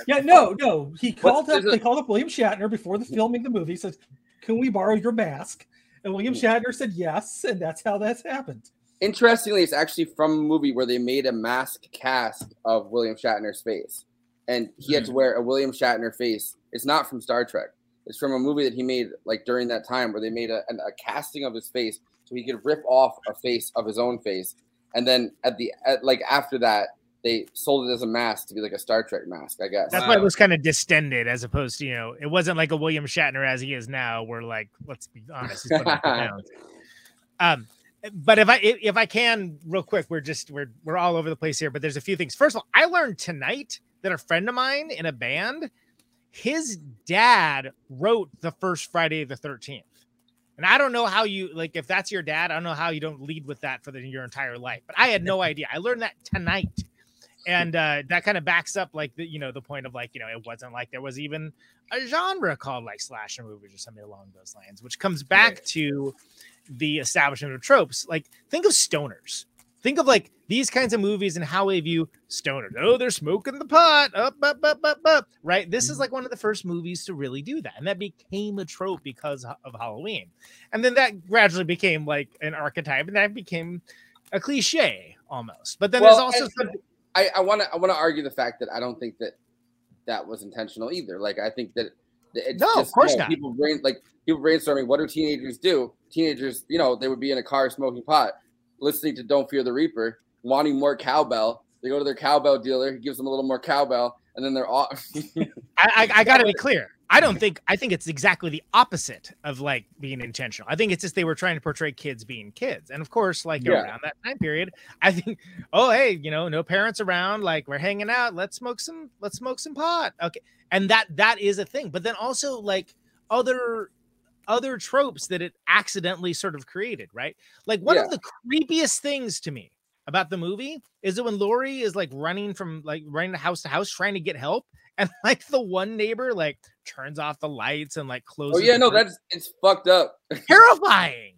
Yeah, no, He called up. They called up William Shatner before the filming the movie. Said, "Can we borrow your mask?" And William Shatner said yes, and that's how that's happened. Interestingly, it's actually from a movie where they made a mask cast of William Shatner's face, and he had to wear a William Shatner face. It's not from Star Trek. It's from a movie that he made like during that time where they made a casting of his face so he could rip off a face of his own face. And then after that, they sold it as a mask to be like a Star Trek mask, I guess. That's why it was kind of distended as opposed to, it wasn't like a William Shatner as he is now. We're like, let's be honest. He's but if I can real quick, we're all over the place here, but there's a few things. First of all, I learned tonight that a friend of mine in a band, his dad wrote the first Friday the 13th. And I don't know how you, if that's your dad, I don't know how you don't lead with that for your entire life. But I had no idea. I learned that tonight. And that kind of backs up, the point of, it wasn't like there was even a genre called, slasher movies or something along those lines, which comes back to the establishment of tropes. Think of stoners. Think of, these kinds of movies and how they view stoners. Oh, they're smoking the pot. Up. Right? This is one of the first movies to really do that. And that became a trope because of Halloween. And then that gradually became an archetype. And that became a cliche almost. But then there's also... I want to argue the fact that I don't think that was intentional either. I think that... Of course not. People brainstorming, what do? Teenagers, they would be in a car smoking pot, listening to Don't Fear the Reaper, wanting more cowbell. They go to their cowbell dealer. He gives them a little more cowbell, and then they're off. I got to be clear. I think it's exactly the opposite of being intentional. I think it's just they were trying to portray kids being kids. And of course, around that time period, I think, oh, hey, no parents around. We're hanging out. Let's smoke some pot. Okay. And that is a thing. But then also other tropes that it accidentally sort of created, right? One of the creepiest things to me about the movie is that when Laurie is running from running house to house trying to get help, and the one neighbor turns off the lights and closes. Oh yeah, no, it's fucked up. Terrifying.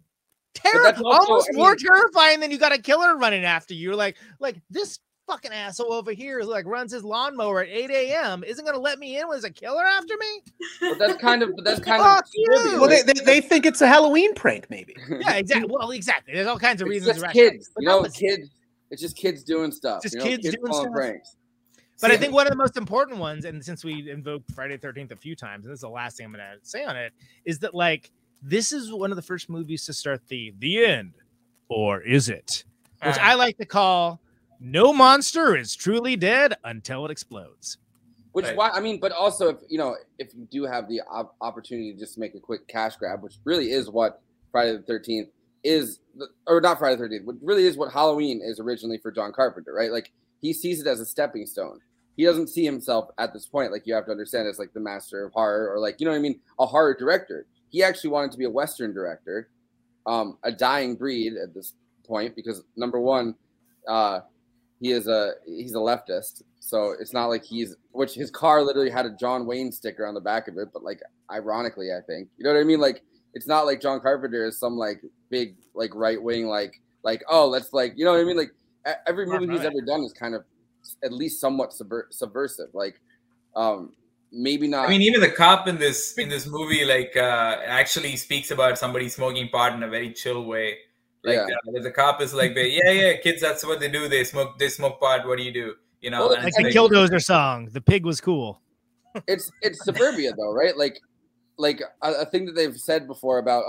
More terrifying than you got a killer running after you. Like this fucking asshole over here who runs his lawnmower at 8 a.m. isn't going to let me in when there's a killer after me. Well, that's kind of trivial, well, right? they think it's a Halloween prank, maybe. Yeah, exactly. Well, exactly. There's all kinds of reasons. Just kids, It's just kids doing stuff. Just kids doing stuff. Pranks. But I think one of the most important ones, and since we invoked Friday the 13th a few times, and this is the last thing I'm going to say on it, is that this is one of the first movies to start the end, or is it? Which I like to call. No monster is truly dead until it explodes. But also if you do have the opportunity to just make a quick cash grab, which really is what Friday the 13th is, or not Friday the 13th, which really is what Halloween is originally for John Carpenter, right? He sees it as a stepping stone. he doesn't see himself at this point. Like, you have to understand, it's like the master of horror, or like, you know what I mean? A horror director. He actually wanted to be a Western director, a dying breed at this point, because number one, he's a leftist. So it's not like which his car literally had a John Wayne sticker on the back of it, but like, ironically, I think, you know what I mean? Like, it's not like John Carpenter is some like big, like right wing, like, oh, let's like, you know what I mean? Like every movie he's ever done is kind of at least somewhat subversive. Like, maybe not. I mean, even the cop in this movie, like, actually speaks about somebody smoking pot in a very chill way. Like, the cop is like, yeah, kids, that's what they do. They smoke pot. What do you do? You know, well, like the Killdozer song, "The Pig Was Cool." It's suburbia though, right? Like a thing that they've said before about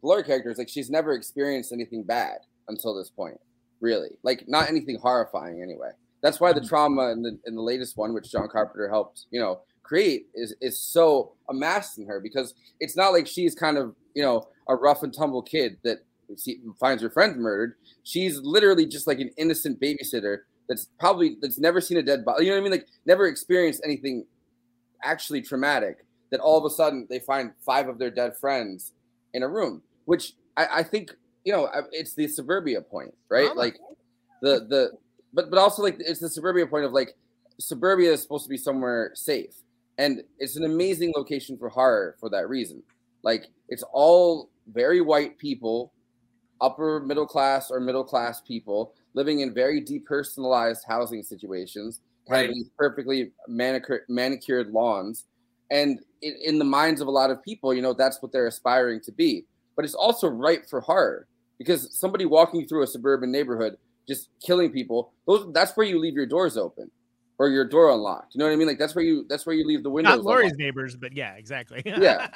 the Laurie character is like she's never experienced anything bad until this point, really. Like, not anything horrifying, anyway. That's why the trauma in the latest one, which John Carpenter helped, you know, create, is so amassed in her, because it's not like she's kind of, you know, a rough and tumble kid that finds her friend murdered. She's literally just like an innocent babysitter that's never seen a dead body. You know what I mean? Like, never experienced anything actually traumatic, that all of a sudden they find 5 of their dead friends in a room, which I think, you know, it's the suburbia point, right? Oh, like but also like it's the suburbia point of like, suburbia is supposed to be somewhere safe, and it's an amazing location for horror for that reason. Like, it's all very white people, upper middle class or middle class people, living in very depersonalized housing situations, kind of these perfectly manicured lawns. And in the minds of a lot of people, you know, that's what they're aspiring to be. But it's also ripe for horror, because somebody walking through a suburban neighborhood just killing people, that's where you leave your doors open, or your door unlocked. You know what I mean? Like, that's where you leave the windows. Not Laurie's neighbors, but yeah, exactly. Yeah.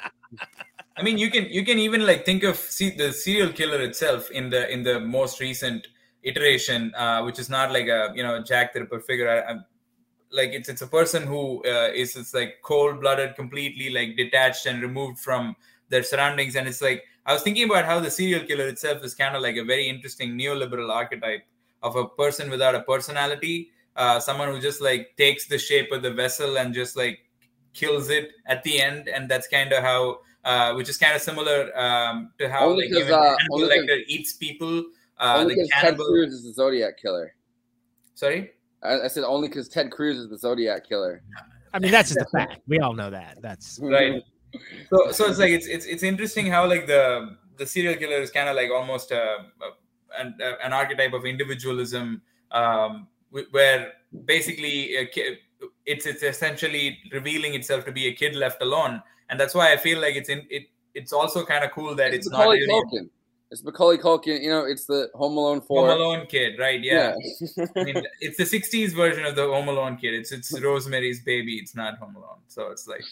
I mean, you can even like think of the serial killer itself in the most recent iteration, which is not like a, you know, Jack the Ripper figure. Like it's a person who is like cold-blooded, completely like detached and removed from their surroundings. And it's like, I was thinking about how the serial killer itself is kind of like a very interesting neoliberal archetype of a person without a personality, someone who just like takes the shape of the vessel and just like kills it at the end. And that's kind of how, which is kind of similar to how like even Hannibal Lecter eats people. Only because Ted Cruz is the Zodiac killer. Sorry? I said only because Ted Cruz is the Zodiac killer. I mean, that's just a fact. We all know that. That's right. So it's like it's interesting how like the serial killer is kind of like almost an archetype of individualism, where basically it's essentially revealing itself to be a kid left alone, and that's why I feel like it's also kind of cool that it's not really. It's Macaulay Culkin, you know, it's the Home Alone 4. Home Alone kid, right, yeah. I mean, it's the 60s version of the Home Alone kid. It's Rosemary's Baby, it's not Home Alone. So it's like,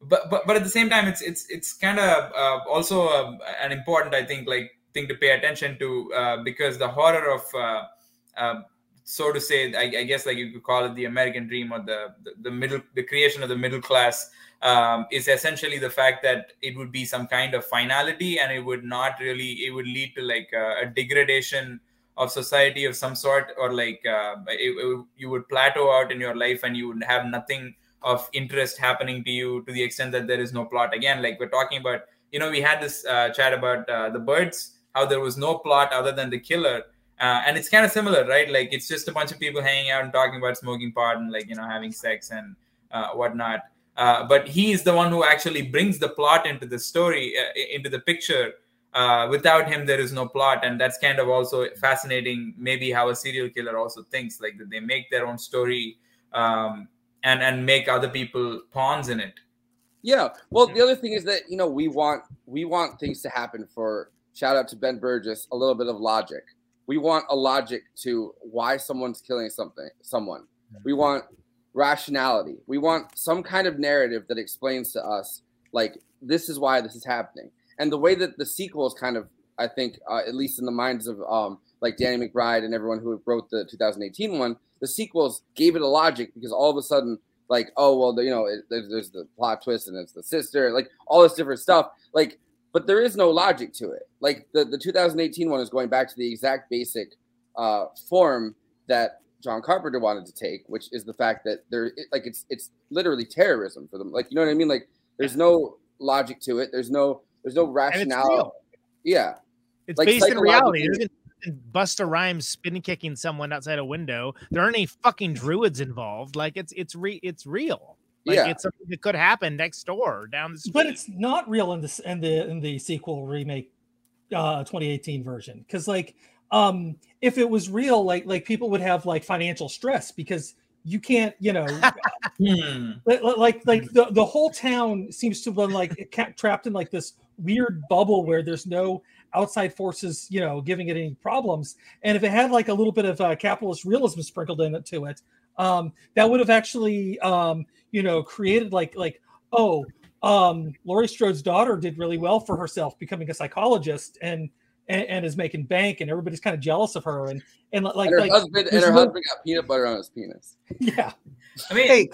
but at the same time, it's kind of also an important, I think, like thing to pay attention to, because the horror of, so to say, I guess like you could call it the American dream, or the creation of the middle class, is essentially the fact that it would be some kind of finality, and it would lead to like a degradation of society of some sort, or like you would plateau out in your life, and you would have nothing of interest happening to you, to the extent that there is no plot. Again, like we're talking about, you know, we had this chat about The Birds, how there was no plot other than the killer. And it's kind of similar, right? Like, it's just a bunch of people hanging out and talking about smoking pot and, like, you know, having sex and whatnot. But he is the one who actually brings the plot into the story, into the picture. Without him, there is no plot. And that's kind of also fascinating, maybe how a serial killer also thinks, like, that they make their own story and make other people pawns in it. Yeah. Well, the other thing is that, you know, we want things to happen for, shout out to Ben Burgess, a little bit of logic. We want a logic to why someone's killing someone. We want rationality. We want some kind of narrative that explains to us, like, this is why this is happening. And the way that the sequels kind of, I think, at least in the minds of like Danny McBride and everyone who wrote the 2018 one, the sequels gave it a logic, because all of a sudden, like, oh, well, you know, there's the plot twist and it's the sister, like all this different stuff. Like, but there is no logic to it. Like the 2018 one is going back to the exact basic form that John Carpenter wanted to take, which is the fact that it's literally terrorism for them. Like, you know what I mean? Like, there's no logic to it. There's no rationale. It's real. Yeah. It's like based in reality. Busta Rhymes spin kicking someone outside a window. There aren't any fucking druids involved. Like it's real. Like, yeah, it's something that could happen next door down the street. But it's not real in the sequel remake 2018 version, because if it was real, like people would have like financial stress because you can't, the whole town seems to have been like trapped in like this weird bubble where there's no outside forces, giving it any problems. And if it had like a little bit of capitalist realism sprinkled into it, that would have actually, created Laurie Strode's daughter did really well for herself becoming a psychologist and is making bank, and everybody's kind of jealous of her. And her husband got peanut butter on his penis. Yeah. I mean, hey,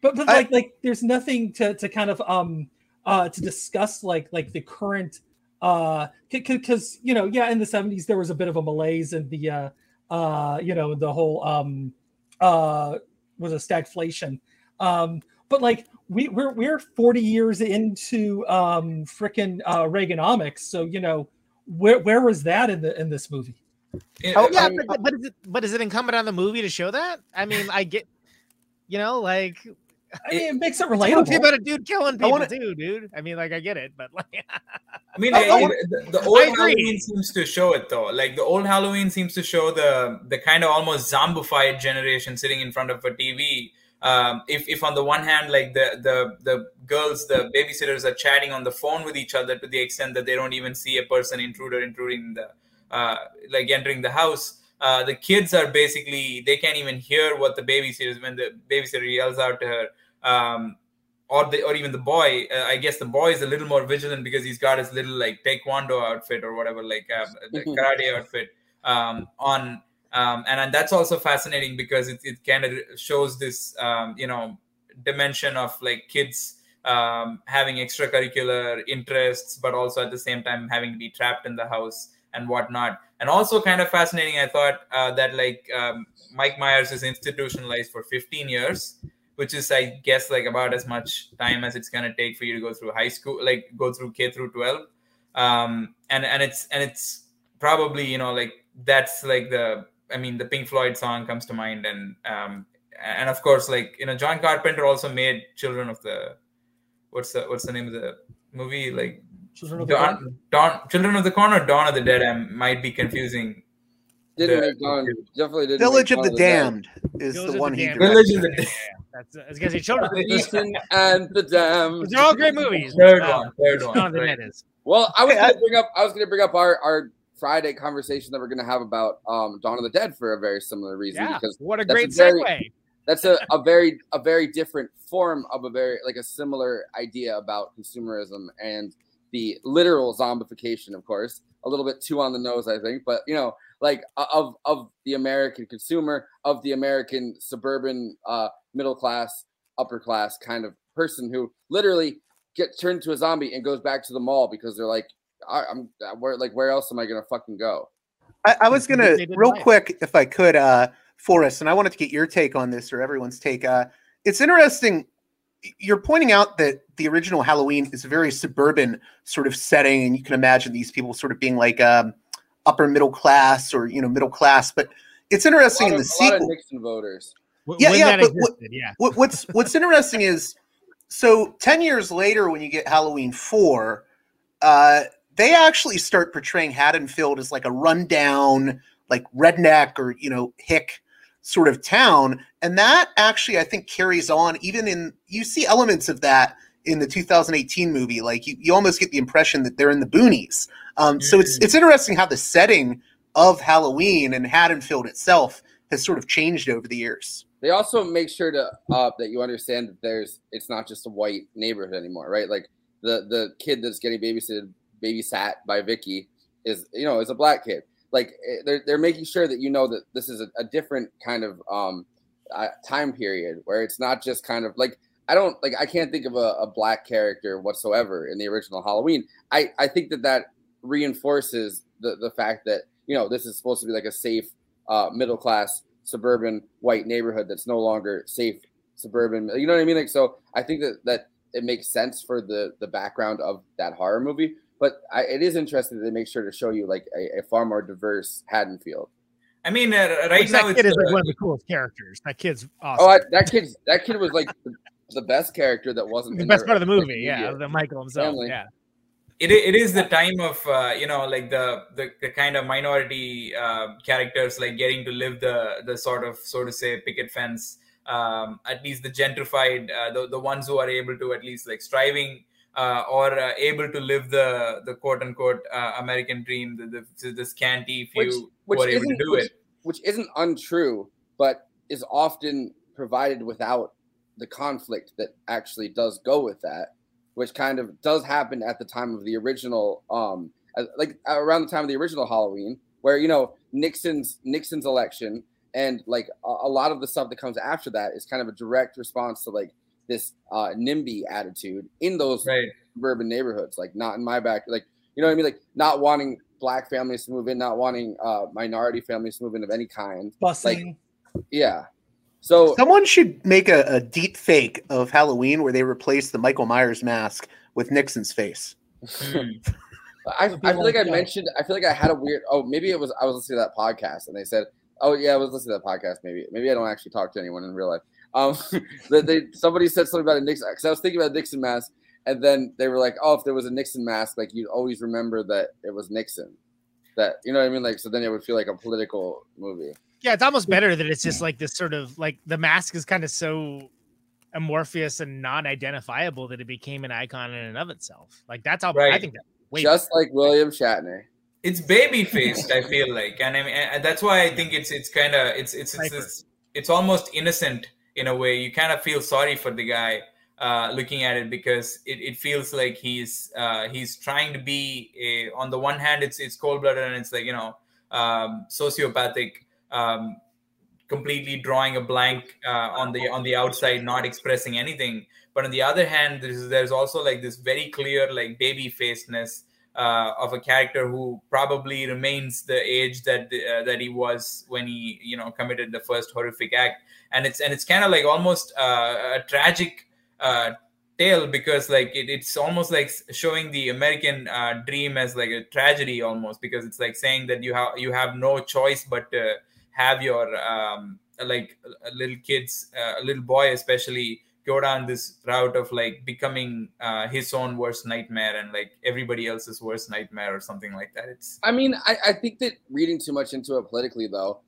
but there's nothing to kind of, to discuss like the current, because in the 70s there was a bit of a malaise and the the whole was a stagflation, but like we're 40 years into frickin' Reaganomics, so where was that in this movie? But is it incumbent on the movie to show that? I mean, I get, it makes it relatable. It's about a dude killing people too, dude. I mean, I get it, but like... I mean, the old Halloween seems to show it, though. Like, the old Halloween seems to show the kind of almost zombified generation sitting in front of a TV. If on the one hand, like, the girls, the babysitters are chatting on the phone with each other to the extent that they don't even see a person intruding entering the house. The kids are basically, they can't even hear what the babysitter, when the babysitter yells out to her. Or even the boy. I guess the boy is a little more vigilant because he's got his little taekwondo outfit or whatever, the karate outfit on. And that's also fascinating because it kind of shows this dimension of kids having extracurricular interests, but also at the same time having to be trapped in the house and whatnot. And also kind of fascinating, I thought that Mike Myers is institutionalized for 15 years. Which is, I guess, about as much time as it's gonna take for you to go through high school, go through K through 12, and it's probably that's the Pink Floyd song comes to mind, and of course John Carpenter also made Children of the what's the name of the movie, Children of the Corn or Dawn of the Dead. I might be confusing. Definitely didn't. Village of the Damned is the one he did. Village of the Damned. That's I was gonna say Children and the Damned. They're all great movies. Third one. Right. Well, I was gonna bring up our Friday conversation that we're gonna have about Dawn of the Dead for a very similar reason. Yeah, because what a great segue. That's a very different form of a similar idea about consumerism and the literal zombification, of course. A little bit too on the nose, I think, but of the American consumer, of the American suburban middle class, upper class kind of person who literally gets turned to a zombie and goes back to the mall because they're like, where else am I gonna fucking go? I was gonna real quick, if I could, Forrest, and I wanted to get your take on this or everyone's take. It's interesting. You're pointing out that the original Halloween is a very suburban sort of setting, and you can imagine these people sort of being upper middle class or middle class. But it's interesting in the sequel. A lot of Nixon voters. What's interesting is, so 10 years later, when you get Halloween 4, they actually start portraying Haddonfield as a rundown, redneck or hick sort of town. And that actually, I think, carries on even in, you see elements of that in the 2018 movie. You almost get the impression that they're in the boonies. So it's interesting how the setting of Halloween and Haddonfield itself has sort of changed over the years. They also make sure to that you understand that it's not just a white neighborhood anymore, right? Like the kid that's getting babysat by Vicky is a black kid. Like they're making sure that that this is a different kind of time period where it's not just kind of I can't think of a black character whatsoever in the original Halloween. I think that reinforces the fact that this is supposed to be a safe middle class suburban white neighborhood that's no longer safe suburban. You know what I mean? Like, so I think that it makes sense for the background of that horror movie. But it is interesting that they make sure to show you like a far more diverse Haddonfield. I mean, right now that kid is like one of the coolest characters. That kid's awesome. Oh, that kid was like the best character that wasn't the best part of the movie. Yeah, the Michael himself. Family. Yeah, it is the time of like the kind of minority characters like getting to live the sort of picket fence. At least the gentrified, the ones who are able to at least like striving or able to live the quote unquote American dream, the scanty few who are able to do it. Which isn't untrue, but is often provided without the conflict that actually does go with that, which kind of does happen at the time of the original, like around the time of the original Halloween, where, you know, Nixon's election. And like a lot of the stuff that comes after that is kind of a direct response to like this NIMBY attitude in those suburban neighborhoods, like not in my back, like, you know what I mean? Like not wanting black families to move in, not wanting minority families to move in of any kind. Busing. Like, yeah. So someone should make a deep fake of Halloween where they replace the Michael Myers mask with Nixon's face. I was listening to that podcast and they said, oh yeah, I was listening to that podcast. Maybe I don't actually talk to anyone in real life. Somebody said something about a Nixon, because I was thinking about a Nixon mask, and then they were like, "Oh, if there was a Nixon mask, like you'd always remember that it was Nixon." That, you know what I mean? Like, so then it would feel like a political movie. Yeah, it's almost better that it's just like this sort of like the mask is kind of so amorphous and non-identifiable that it became an icon in and of itself. Like that's how I think that. Just like William Shatner. It's baby faced, I feel like, and I mean, and that's why I think it's almost innocent in a way. You kind of feel sorry for the guy looking at it because it feels like he's trying to be on the one hand it's cold blooded and it's like, you know, sociopathic, completely drawing a blank on the outside, not expressing anything. But on the other hand, there's also like this very clear like baby facedness. Of a character who probably remains the age that he was when he, you know, committed the first horrific act, and it's kind of like almost a tragic tale because like it's almost like showing the American dream as like a tragedy almost, because it's like saying that you have no choice but to have your like little kids, a little boy especially, go down this route of like becoming his own worst nightmare and like everybody else's worst nightmare or something like that. I think that reading too much into it politically though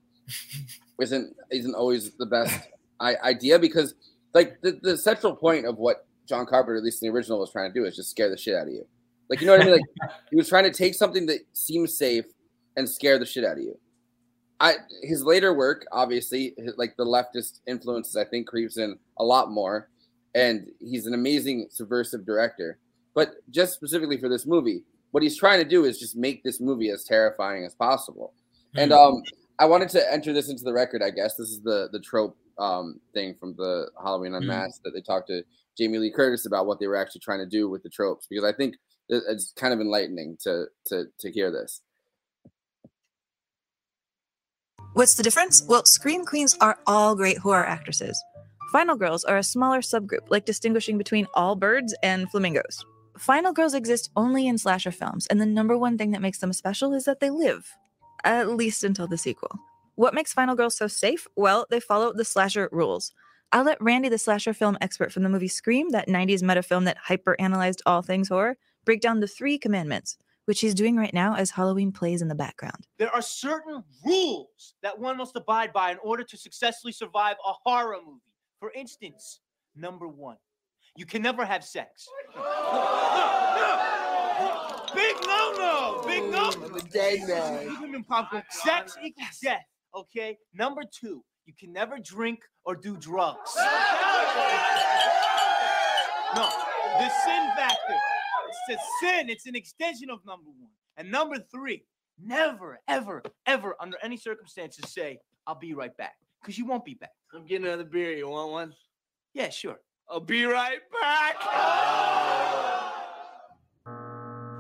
isn't always the best idea, because like the central point of what John Carpenter, at least in the original, was trying to do is just scare the shit out of you. Like, you know what I mean? Like he was trying to take something that seems safe and scare the shit out of you. His later work, obviously, like the leftist influences, I think, creeps in a lot more, and he's an amazing subversive director. But just specifically for this movie, what he's trying to do is just make this movie as terrifying as possible. And I wanted to enter this into the record, I guess. This is the trope thing from the Halloween Unmasked that they talked to Jamie Lee Curtis about what they were actually trying to do with the tropes, because I think it's kind of enlightening to hear this. What's the difference? Well, Scream Queens are all great horror actresses. Final Girls are a smaller subgroup, like distinguishing between all birds and flamingos. Final Girls exist only in slasher films, and the number one thing that makes them special is that they live, at least until the sequel. What makes Final Girls so safe? Well, they follow the slasher rules. I'll let Randy, the slasher film expert from the movie Scream, that 90s meta film that hyper-analyzed all things horror, break down the 3 commandments, which he's doing right now as Halloween plays in the background. There are certain rules that one must abide by in order to successfully survive a horror movie. For instance, number 1, you can never have sex. No. Big no-no. Sex equals death, okay? Number 2, you can never drink or do drugs. No, the sin factor. It's a sin. It's an extension of number 1. And number 3, never, ever, ever, under any circumstances, say, I'll be right back. Because you won't be back. I'm getting another beer. You want one? Yeah, sure. I'll be right back.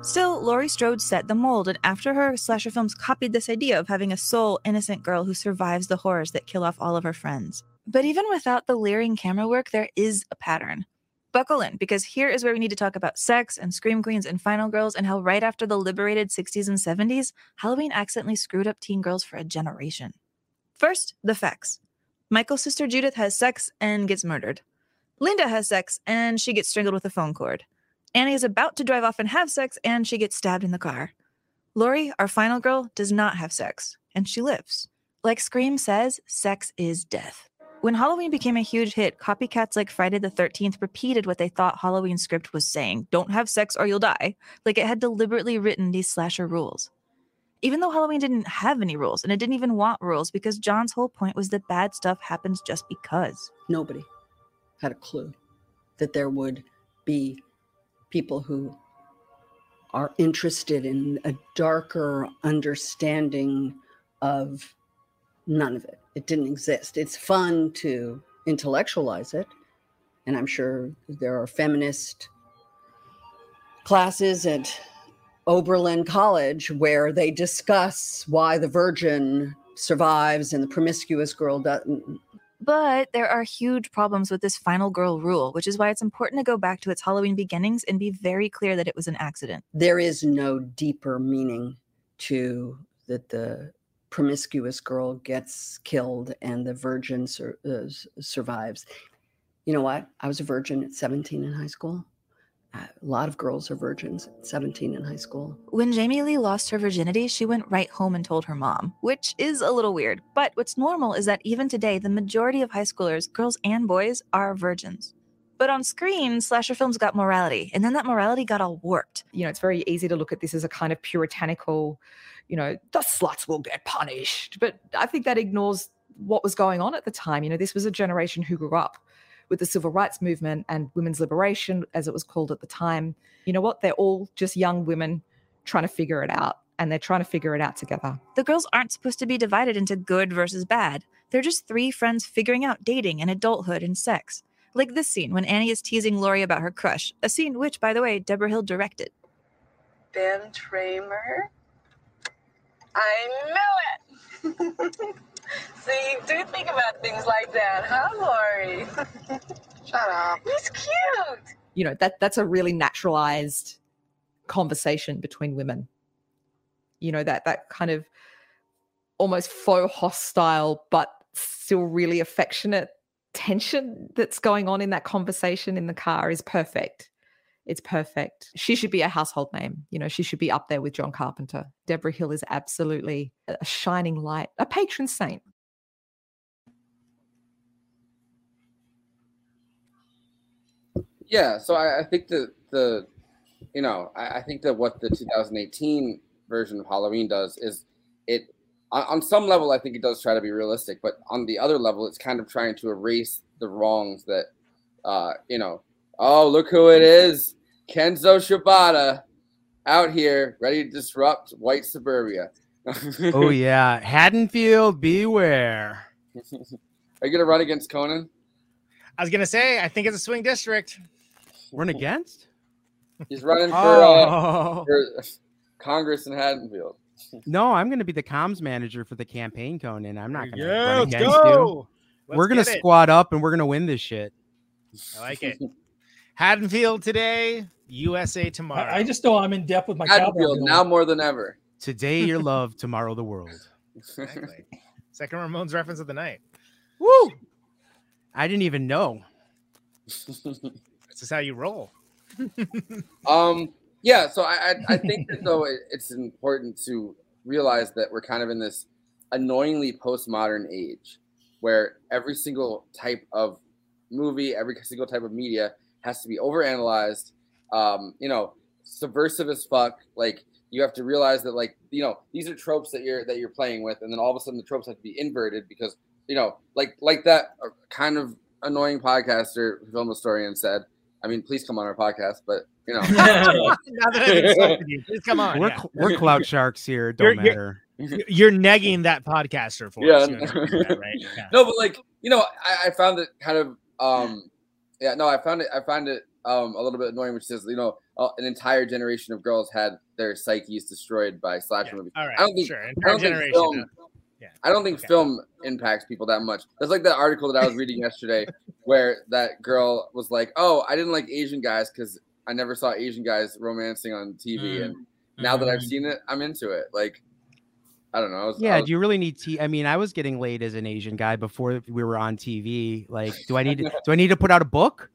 Still, Laurie Strode set the mold, and after her, slasher films copied this idea of having a sole, innocent girl who survives the horrors that kill off all of her friends. But even without the leering camera work, there is a pattern. Buckle in, because here is where we need to talk about sex and Scream Queens and Final Girls and how right after the liberated 60s and 70s, Halloween accidentally screwed up teen girls for a generation. First, the facts. Michael's sister Judith has sex and gets murdered. Linda has sex and she gets strangled with a phone cord. Annie is about to drive off and have sex, and she gets stabbed in the car. Laurie, our final girl, does not have sex, and she lives. Like Scream says, sex is death. When Halloween became a huge hit, copycats like Friday the 13th repeated what they thought Halloween's script was saying, don't have sex or you'll die, like it had deliberately written these slasher rules. Even though Halloween didn't have any rules, and it didn't even want rules, because John's whole point was that bad stuff happens just because. Nobody had a clue that there would be people who are interested in a darker understanding of none of it. It didn't exist. It's fun to intellectualize it. And I'm sure there are feminist classes at Oberlin College where they discuss why the virgin survives and the promiscuous girl doesn't. But there are huge problems with this final girl rule, which is why it's important to go back to its Halloween beginnings and be very clear that it was an accident. There is no deeper meaning to that the promiscuous girl gets killed and the virgin survives. You know what? I was a virgin at 17 in high school. A lot of girls are virgins at 17 in high school. When Jamie Lee lost her virginity, she went right home and told her mom, which is a little weird. But what's normal is that even today, the majority of high schoolers, girls and boys, are virgins. But on screen, slasher films got morality, and then that morality got all warped. You know, it's very easy to look at this as a kind of puritanical, you know, the sluts will get punished. But I think that ignores what was going on at the time. You know, this was a generation who grew up with the civil rights movement and women's liberation, as it was called at the time. You know what? They're all just young women trying to figure it out, and they're trying to figure it out together. The girls aren't supposed to be divided into good versus bad. They're just three friends figuring out dating and adulthood and sex. Like this scene when Annie is teasing Laurie about her crush, a scene which, by the way, Deborah Hill directed. Ben Tramer? I knew it! See, you do think about things like that, huh, Laurie? Shut up. He's cute! You know, that's a really naturalized conversation between women. You know, that kind of almost faux hostile but still really affectionate tension that's going on in that conversation in the car is perfect. It's perfect. She should be a household name. You know, she should be up there with John Carpenter. Deborah Hill is absolutely a shining light, a patron saint. Yeah, so I think that I think that what the 2018 version of Halloween does is it, on some level, I think it does try to be realistic, but on the other level, it's kind of trying to erase the wrongs that, oh, look who it is. Kenzo Shibata out here ready to disrupt white suburbia. Oh, yeah. Haddonfield, beware. Are you going to run against Conan? I was going to say, I think it's a swing district. Run against? He's running for Congress in Haddonfield. No, I'm going to be the comms manager for the campaign, Conan. I'm not going to run against you. We're going to squad up and we're going to win this shit. I like it. Haddonfield today, USA tomorrow. I just know I'm in depth with my Haddonfield now more than ever. Today, your love, tomorrow, the world. Exactly. Second Ramones reference of the night. Woo! I didn't even know. This is how you roll. Yeah. So I think that though it's important to realize that we're kind of in this annoyingly postmodern age where every single type of movie, every single type of media has to be overanalyzed, subversive as fuck. Like you have to realize that, like, you know, these are tropes that you're playing with, and then all of a sudden the tropes have to be inverted because, you know, like that kind of annoying podcaster, film historian said. I mean, please come on our podcast, but you know, please come on. We're clout sharks here. Don't matter. You're negging that podcaster for us. You know, that, right? Yeah. No, but I found it kind of. I found it. a little bit annoying when she says, you know, an entire generation of girls had their psyches destroyed by slasher movies. All right, I don't think film impacts people that much. That's like that article that I was reading yesterday where that girl was like, oh, I didn't like Asian guys because I never saw Asian guys romancing on TV. And now that I've seen it, I'm into it. Like, I don't know. Do you really need I mean, I was getting laid as an Asian guy before we were on TV. Like, do I need to put out a book?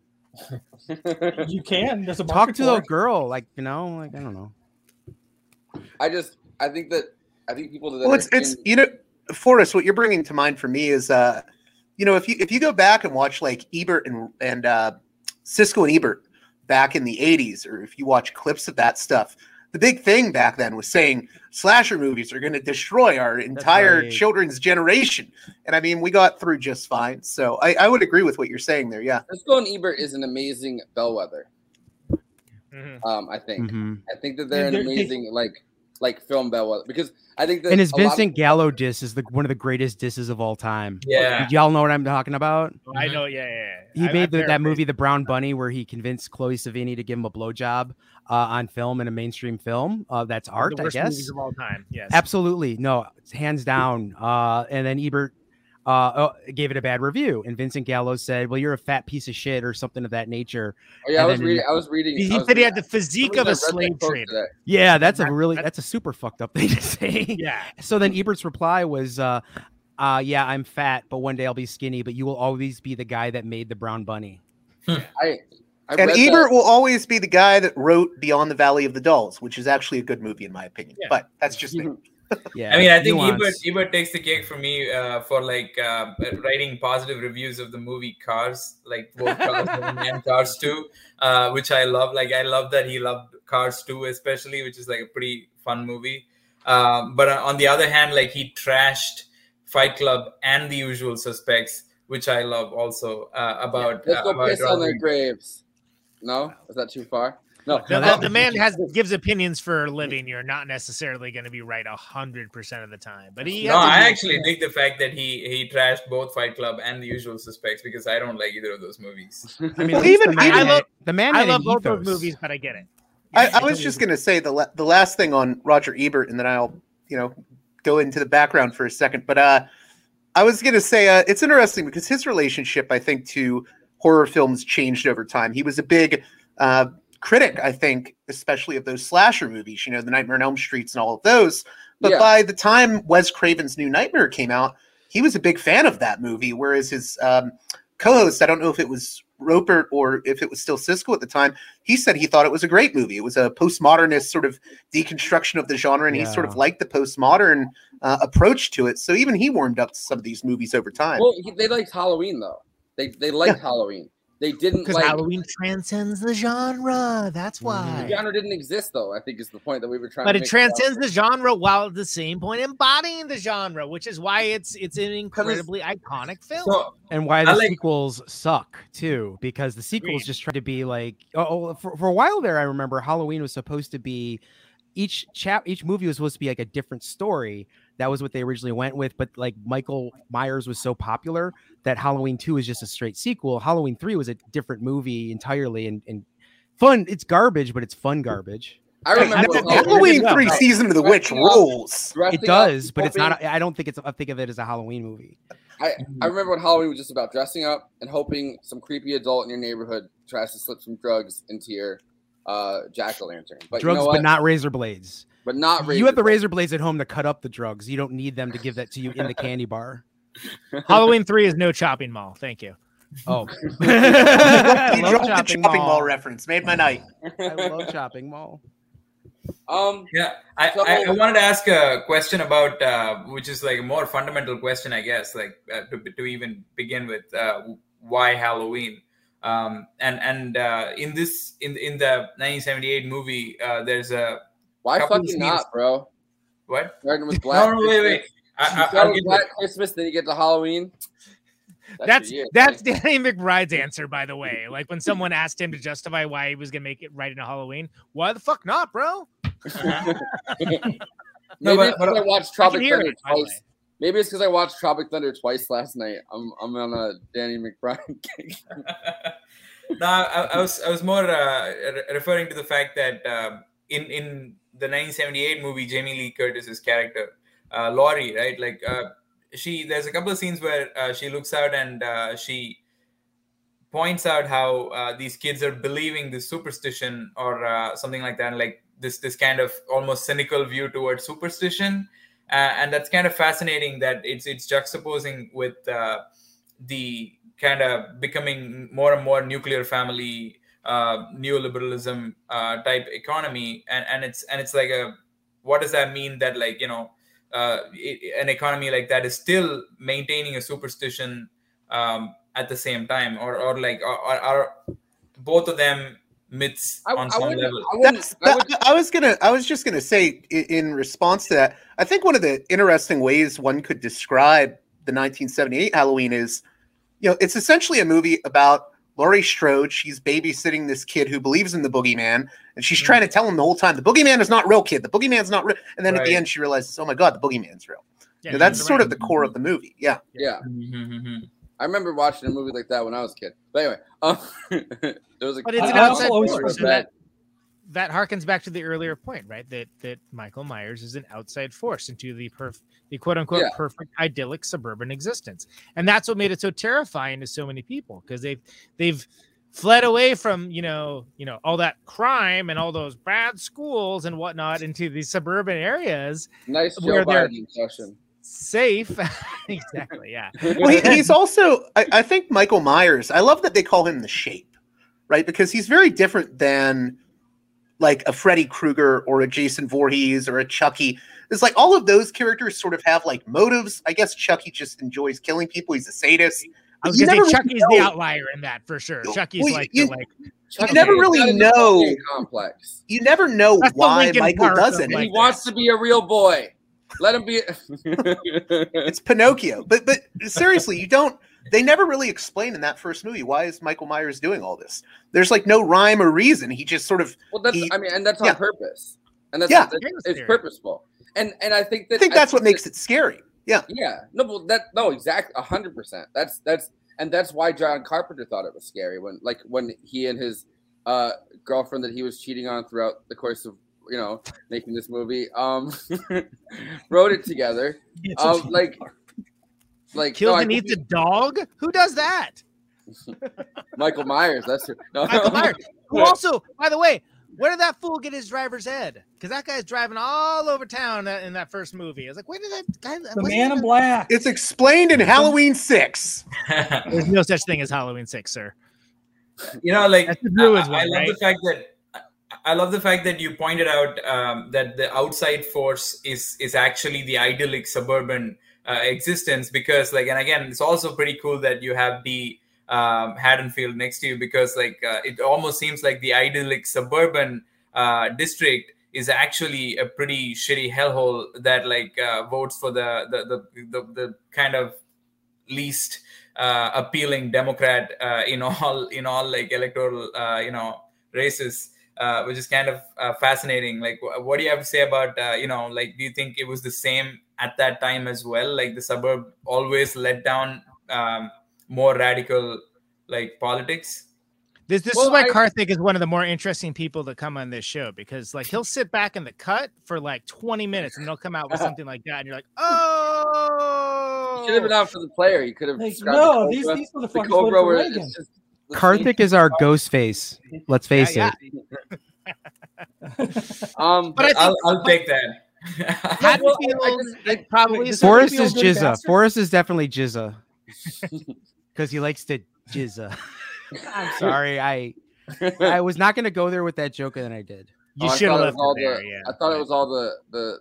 You can. There's a talk to the girl. Like, you know, like, I don't know. I think people. Well, it's you know, Forrest, what you're bringing to mind for me is, you know, if you go back and watch like Ebert and Siskel and Ebert back in the 80s, or if you watch clips of that stuff, the big thing back then was saying slasher movies are going to destroy our entire children's generation. And I mean, we got through just fine. So I would agree with what you're saying there. Yeah. Siskel and Ebert is an amazing bellwether. Mm-hmm. I think. Mm-hmm. I think that they're an amazing, like film bellwether, because I think that. And his Vincent Gallo diss is one of the greatest disses of all time. Yeah. Did y'all know what I'm talking about? I know. Yeah. He made that movie, The Brown Bunny, where he convinced Chloe Sevigny to give him a blowjob on film in a mainstream film. That's art, I guess. The worst movies of all time. Yes. Absolutely. No, it's hands down. And then Ebert gave it a bad review, and Vincent Gallo said, well, you're a fat piece of shit or something of that nature. Oh, yeah, I was reading. He said he had the physique of a slave trader. Yeah, that's a super fucked up thing to say. Yeah. So then Ebert's reply was, yeah, I'm fat, but one day I'll be skinny, but you will always be the guy that made The Brown Bunny. And Ebert will always be the guy that wrote Beyond the Valley of the Dolls, which is actually a good movie in my opinion. Yeah. But that's just me. Yeah, I mean, I think Ebert takes the cake for me for like writing positive reviews of the movie Cars, like both Cars and Cars 2, which I love. Like, I love that he loved Cars 2 especially, which is like a pretty fun movie. But on the other hand, like, he trashed Fight Club and The Usual Suspects, which I love also. Let's go piss on their graves. No, is that too far? No, the man gives opinions for a living. You're not necessarily going to be right 100% of the time, but I actually dig the fact that he trashed both Fight Club and The Usual Suspects, because I don't like either of those movies. I mean, I love both those movies, but I get it. I was just going to say the last thing on Roger Ebert, and then I'll go into the background for a second. But I was going to say it's interesting because his relationship, I think, to horror films changed over time. He was a big critic, I think, especially of those slasher movies, the Nightmare on Elm Streets and all of those. But by the time Wes Craven's New Nightmare came out, he was a big fan of that movie, whereas his co-host, I don't know if it was Roper or if it was still Siskel at the time, he said he thought it was a great movie. It was a postmodernist sort of deconstruction of the genre, and he sort of liked the postmodern approach to it. So even he warmed up to some of these movies over time. Well, they liked Halloween, though. They liked Halloween. They didn't, because Halloween transcends the genre. That's why the genre didn't exist, though. I think is the point that we were trying. But it transcends the genre while at the same point embodying the genre, which is why it's an incredibly iconic film. So, and why the sequels suck too, because the sequels just try to be like for a while there. I remember Halloween was supposed to be each movie was supposed to be like a different story. That was what they originally went with, but like Michael Myers was so popular that Halloween 2 is just a straight sequel. Halloween 3 was a different movie entirely and fun. It's garbage, but it's fun garbage. I remember Halloween 3 Season of the Witch rules. It does, but it's not. I don't think it's. I think of it as a Halloween movie. I remember when Halloween was just about dressing up and hoping some creepy adult in your neighborhood tries to slip some drugs into your jack-o'-lantern. But drugs, you know what? But not razor blades. But not razor. You have the razor blades at home to cut up the drugs. You don't need them to give that to you in the candy bar. Halloween 3 is no chopping mall. Thank you. Oh, I love the chopping mall reference made my night. I love chopping mall. I wanted to ask a question about which is like a more fundamental question, I guess, like to even begin with why Halloween. And in the 1978 movie, there's a. Why fucking not, bro? What? Starting with Black Christmas. Wait. Christmas, then you get to Halloween. That's Danny McBride's answer, by the way. Like, when someone asked him to justify why he was going to make it right into Halloween, why the fuck not, bro? Maybe it's because I watched Tropic Thunder twice. Maybe it's because I watched Tropic Thunder twice last night. I'm on a Danny McBride kick. No, I was more referring to the fact that in the 1978 movie, Jamie Lee Curtis's character, Laurie, right? Like, there's a couple of scenes where she looks out and she points out how these kids are believing this superstition or something like that, and like this kind of almost cynical view towards superstition, and that's kind of fascinating that it's juxtaposing with the kind of becoming more and more nuclear family neoliberalism type economy, and it's like what does that mean that, like, you know, an economy like that is still maintaining a superstition at the same time, or like are both of them myths on some level? I was just gonna say in response to that, I think one of the interesting ways one could describe the 1978 Halloween is, you know, it's essentially a movie about Laurie Strode. She's babysitting this kid who believes in the boogeyman, and she's trying to tell him the whole time, the boogeyman is not real, kid. The boogeyman's not real. And then at the end, she realizes, oh my God, the boogeyman's real. Yeah, you know, that's sort of the core of the movie. Yeah. Yeah. Mm-hmm. I remember watching a movie like that when I was a kid. But anyway, there was a. But it's an outside force. That harkens back to the earlier point, right? That Michael Myers is an outside force into the quote-unquote perfect idyllic suburban existence, and that's what made it so terrifying to so many people, because they've fled away from you know all that crime and all those bad schools and whatnot into these suburban areas. Nice Joe Biden session. Safe, exactly. Yeah. Well, he's also, I think Michael Myers. I love that they call him the Shape, right? Because he's very different than, like, a Freddy Krueger or a Jason Voorhees or a Chucky. It's like all of those characters sort of have, like, motives. I guess Chucky just enjoys killing people. He's a sadist. I was going to say Chucky's the outlier in that for sure. Chucky's you never really know. Complex. You never know why Michael does it. He wants to be a real boy. Let him be. It's Pinocchio. But seriously, you don't. They never really explain in that first movie, why is Michael Myers doing all this? There's like no rhyme or reason. He just sort of. Well, that's on purpose, and that's it's purposeful, and I think that's what makes it scary. Yeah, yeah, exactly, 100%. That's why John Carpenter thought it was scary when he and his girlfriend that he was cheating on throughout the course of making this movie wrote it together. Like kill and eat the dog? Who does that? Michael Myers. That's who. No. Michael Myers. Who also, by the way, where did that fool get his driver's ed? Because that guy's driving all over town in that first movie. I was like, where did that guy? The Man in Black. It's explained in Halloween 6. There's no such thing as Halloween 6, sir. You know, like, I love the fact that you pointed out that the outside force is actually the idyllic suburban existence, because, like, and again, it's also pretty cool that you have the Haddonfield next to you, because, like, it almost seems like the idyllic suburban district is actually a pretty shitty hellhole that, like, votes for the kind of least appealing Democrat in all like electoral races, which is kind of fascinating. Like, what do you have to say about like, do you think it was the same at that time as well? Like, the suburb always let down more radical, like, politics. This is why Karthik is one of the more interesting people to come on this show, because, like, he'll sit back in the cut for like 20 minutes and they'll come out with something like that, and you're like, oh, you should have been out for the player. You could have, like, no, these motherfuckers. The Karthik is our ghost face. Let's face it. But I'll take that. Forrest is Jizza. Forrest is definitely Jizza, because he likes to Jizza. I'm sorry, I was not going to go there with that joke, and then I did. You should have left it there. I thought it was all the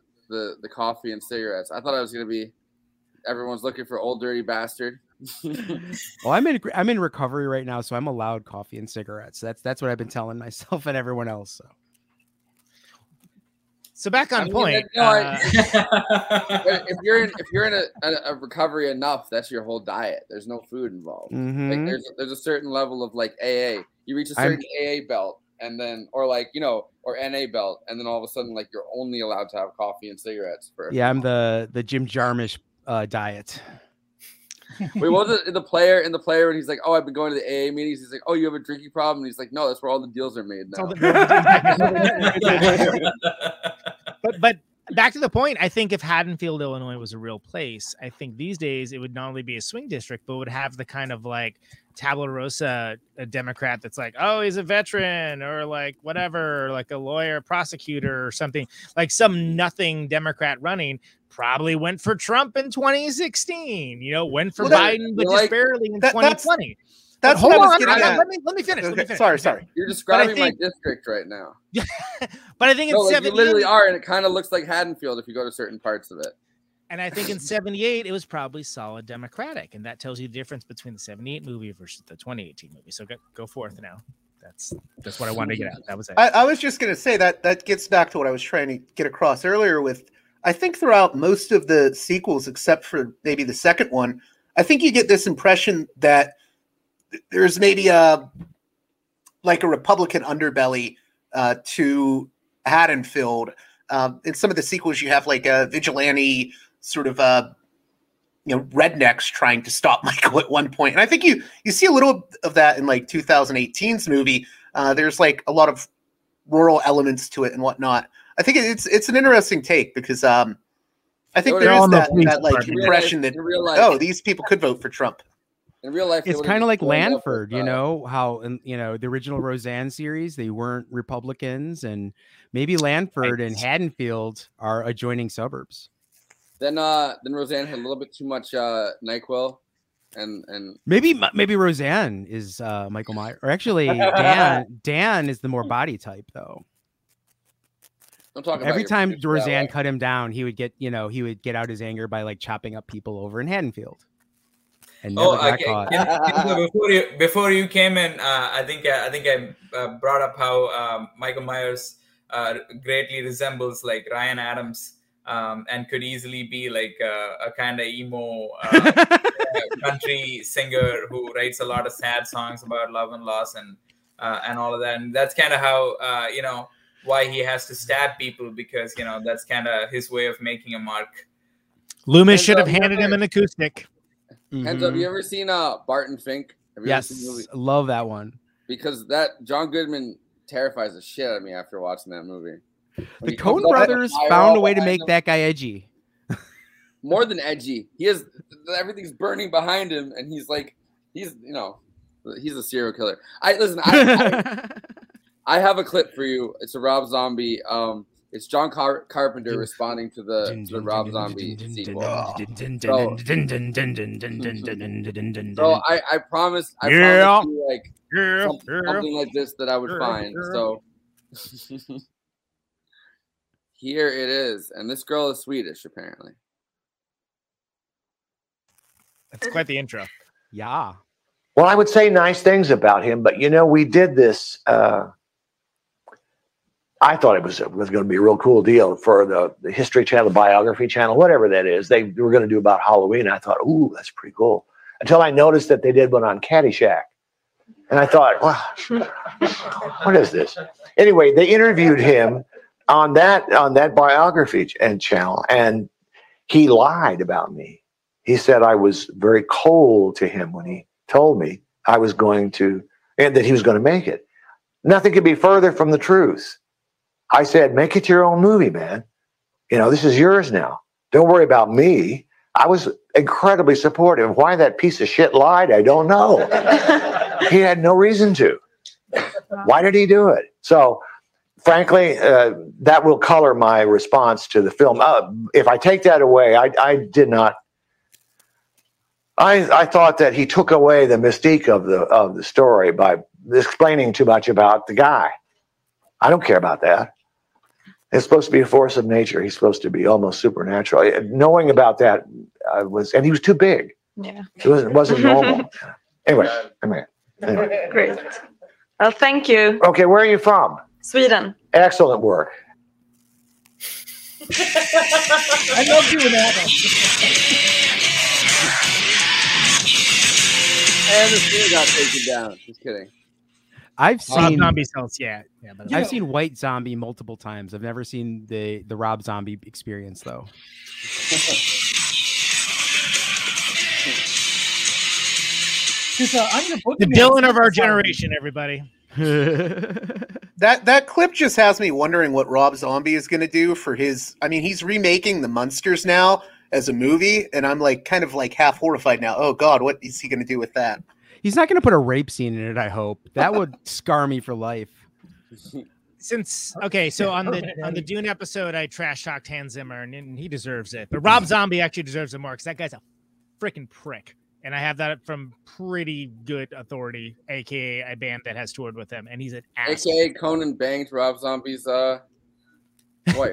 coffee and cigarettes. I thought I was going to be everyone's looking for old dirty bastard. Well, I'm in recovery right now, so I'm allowed coffee and cigarettes. That's what I've been telling myself and everyone else. So back on point. If you're in a recovery enough, that's your whole diet. There's no food involved. Mm-hmm. Like, there's a certain level of, like, AA. You reach a certain AA belt, and then, or, like, or NA belt, and then all of a sudden, like, you're only allowed to have coffee and cigarettes. I'm the Jim Jarmusch diet. We wasn't the player, and he's like, oh, I've been going to the AA meetings. He's like, oh, you have a drinking problem? And he's like, no, that's where all the deals are made now. But back to the point, I think if Haddonfield, Illinois was a real place, I think these days it would not only be a swing district, but would have the kind of like tabula rosa a Democrat that's like, oh, he's a veteran, or like whatever, or like a lawyer, prosecutor, or something, like some nothing Democrat running probably went for Trump in 2016, you know, went for Biden, but just barely in 2020. That's hold on. Let me finish. Okay. Sorry. You're describing my district right now. But I think in 78, you literally are, and it kind of looks like Haddonfield if you go to certain parts of it. And I think in 78, it was probably solid Democratic, and that tells you the difference between the 78 movie versus the 2018 movie. So go forth now. That's what I wanted to get out. That was it. I was just going to say that gets back to what I was trying to get across earlier with, I think throughout most of the sequels, except for maybe the second one, I think you get this impression that there's maybe a Republican underbelly to Haddonfield. In some of the sequels, you have like a vigilante sort of rednecks trying to stop Michael at one point, and I think you see a little of that in like 2018's movie. There's like a lot of rural elements to it and whatnot. I think it's an interesting take because I think there is that like impression that these people could vote for Trump. In real life, it's kind of like Lanford, you know, how in, you know, the original Roseanne series, they weren't Republicans, and maybe Lanford and Haddonfield are adjoining suburbs. Then Roseanne had a little bit too much NyQuil, and maybe Roseanne is Michael Myers, or actually Dan is the more body type though. I'm talking every about time Roseanne cut him down, he would get out his anger by like chopping up people over in Haddonfield. And before you came in, I think I brought up how Michael Myers greatly resembles like Ryan Adams and could easily be like a kind of emo country singer who writes a lot of sad songs about love and loss and all of that. And that's kind of how why he has to stab people, because that's kind of his way of making a mark. Loomis should have handed him an acoustic. Mm-hmm. And have you ever seen Barton Fink? Yes, love that one. Because that John Goodman terrifies the shit out of me after watching that movie. The Coen brothers found a way to make that guy edgy. More than edgy. He has everything's burning behind him, and he's like, he's a serial killer. I have a clip for you. It's a Rob Zombie. It's John Carpenter responding to the Rob Zombie sequel. So I promised you something like this that I would find. So here it is. And this girl is Swedish, apparently. That's quite the intro. Yeah. Well, I would say nice things about him, but, we did this... I thought it was going to be a real cool deal for the History Channel, Biography Channel, whatever that is. They were going to do about Halloween. I thought, ooh, that's pretty cool. Until I noticed that they did one on Caddyshack. And I thought, wow, what is this? Anyway, they interviewed him on that Biography Channel, and he lied about me. He said I was very cold to him when he told me I was going to, and that he was going to make it. Nothing could be further from the truth. I said, make it your own movie, man. This is yours now. Don't worry about me. I was incredibly supportive. Why that piece of shit lied, I don't know. He had no reason to. Why did he do it? So, frankly, that will color my response to the film. If I take that away, I did not. I thought that he took away the mystique of the story by explaining too much about the guy. I don't care about that. It's supposed to be a force of nature. He's supposed to be almost supernatural. Knowing about that and he was too big. Yeah, it wasn't normal. Anyway. Great. Well, thank you. Okay, where are you from? Sweden. Excellent work. I love doing that. And the scene got taken down. Just kidding. I've seen Rob Zombie cells, yeah. But I've seen White Zombie multiple times. I've never seen the Rob Zombie experience though. I'm gonna book the Dylan of our generation, everybody. That clip just has me wondering what Rob Zombie is going to do for his. I mean, he's remaking The Munsters now as a movie, and I'm like kind of like half horrified now. Oh God, what is he going to do with that? He's not going to put a rape scene in it. I hope that would scar me for life. Since okay, so on the Dune episode, I trash talked Hans Zimmer, and he deserves it. But Rob Zombie actually deserves it more because that guy's a freaking prick. And I have that from pretty good authority, a.k.a. a band that has toured with him. And he's an ass. A.k.a. Conan banged Rob Zombie's wife.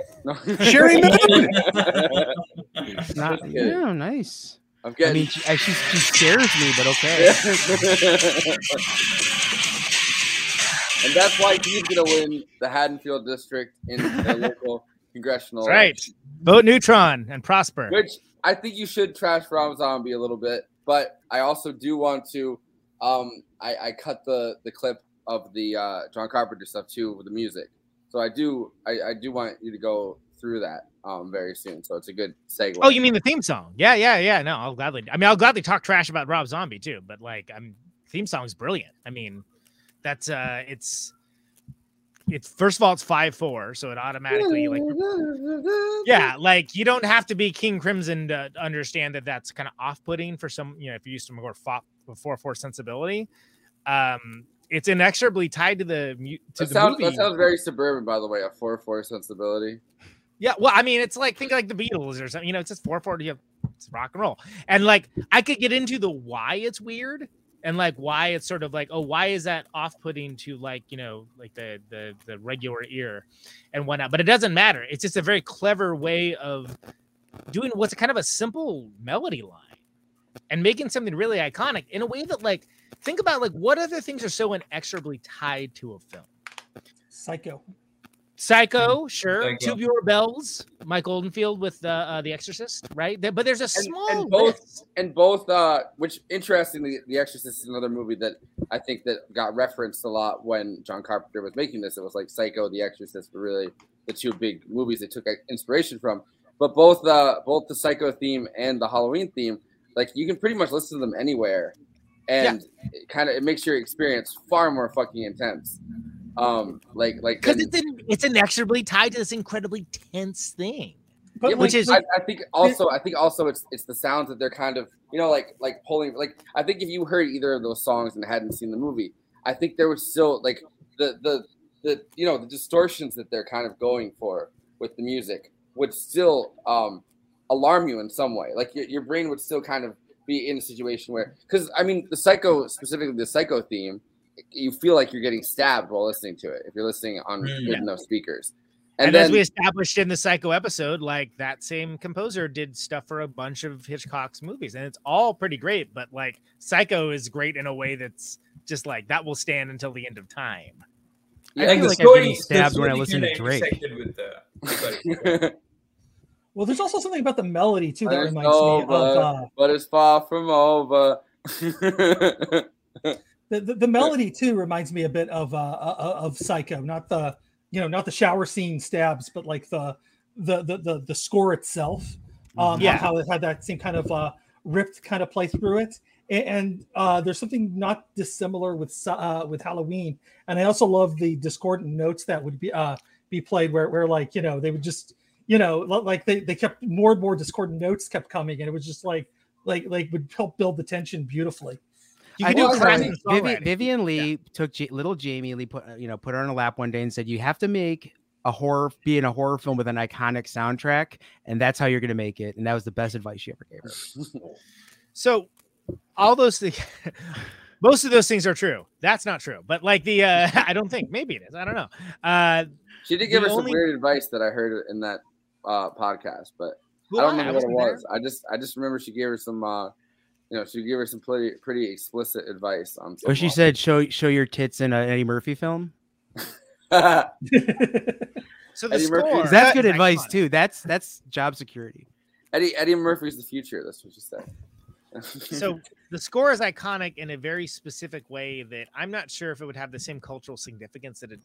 Sherry Moon! Yeah, nice. I'm getting... I mean, she scares me, but okay. And that's why he's going to win the Haddonfield district in the local congressional. That's right. Vote Neutron and prosper. Which I think you should trash Rob Zombie a little bit. But I also do want to I cut the clip of the John Carpenter stuff too with the music. So I do want you to go through that very soon. So it's a good segue. Oh, you mean the theme song? Yeah. No, I'll gladly talk trash about Rob Zombie too, but like theme song's brilliant. I mean, that's it's first of all, it's 5/4, so it automatically like yeah, like you don't have to be King Crimson to understand that that's kind of off-putting for some. You know, if you're used to more 4/4 sensibility, it's inexorably tied to the movie. That sounds very suburban, by the way, a 4/4 sensibility. Yeah, well, I mean, it's like think like the Beatles or something. You know, it's just 4/4. You have it's rock and roll, and like I could get into the why it's weird. And like why it's sort of like, oh, why is that off-putting to like, you know, like the regular ear and whatnot. But it doesn't matter. It's just a very clever way of doing what's kind of a simple melody line and making something really iconic in a way that like, think about like what other things are so inexorably tied to a film. Psycho, sure. Tubular Bells, Mike Oldfield with The Exorcist, right? But there's a small and both, which interestingly, The Exorcist is another movie that I think that got referenced a lot when John Carpenter was making this. It was like Psycho, The Exorcist, but really the two big movies it took inspiration from. But both the Psycho theme and the Halloween theme, like you can pretty much listen to them anywhere, and it makes your experience far more fucking intense. Because it's inexorably tied to this incredibly tense thing, but yeah, which is I think also it's the sounds that they're kind of, you know, like pulling, like I think if you heard either of those songs and hadn't seen the movie, I think there was still like the you know the distortions that they're kind of going for with the music would still alarm you in some way, like your brain would still kind of be in a situation where, because I mean specifically the Psycho theme. You feel like you're getting stabbed while listening to it if you're listening on good enough speakers. And then, as we established in the Psycho episode, like that same composer did stuff for a bunch of Hitchcock's movies, and it's all pretty great. But like Psycho is great in a way that's just like that will stand until the end of time. Yeah, I feel like I'm getting stabbed when I listen to Drake. Well, there's also something about the melody too that reminds me of. But it's far from over. The melody too reminds me a bit of Psycho, not the shower scene stabs, but like the score itself, how it had that same kind of ripped kind of play through it, and there's something not dissimilar with Halloween, and I also love the discordant notes that would be played where like, you know, they would just, you know, like they kept more and more discordant notes kept coming, and it was just like would help build the tension beautifully. You can Vivian Lee took little Jamie Lee, put her on a lap one day and said, "You have to make a horror film with an iconic soundtrack, and that's how you're going to make it." And that was the best advice she ever gave her. So, all those things, most of those things are true. That's not true, but like the I don't think, maybe it is. I don't know. She did give us some weird advice that I heard in that podcast, but I don't remember what it was. I just remember she gave her some. You know, she gave her some pretty explicit advice on. But she said, "Show your tits in an Eddie Murphy film." So the score, that's good advice too. That's job security. Eddie Murphy's the future. That's what she said. So the score is iconic in a very specific way that I'm not sure if it would have the same cultural significance that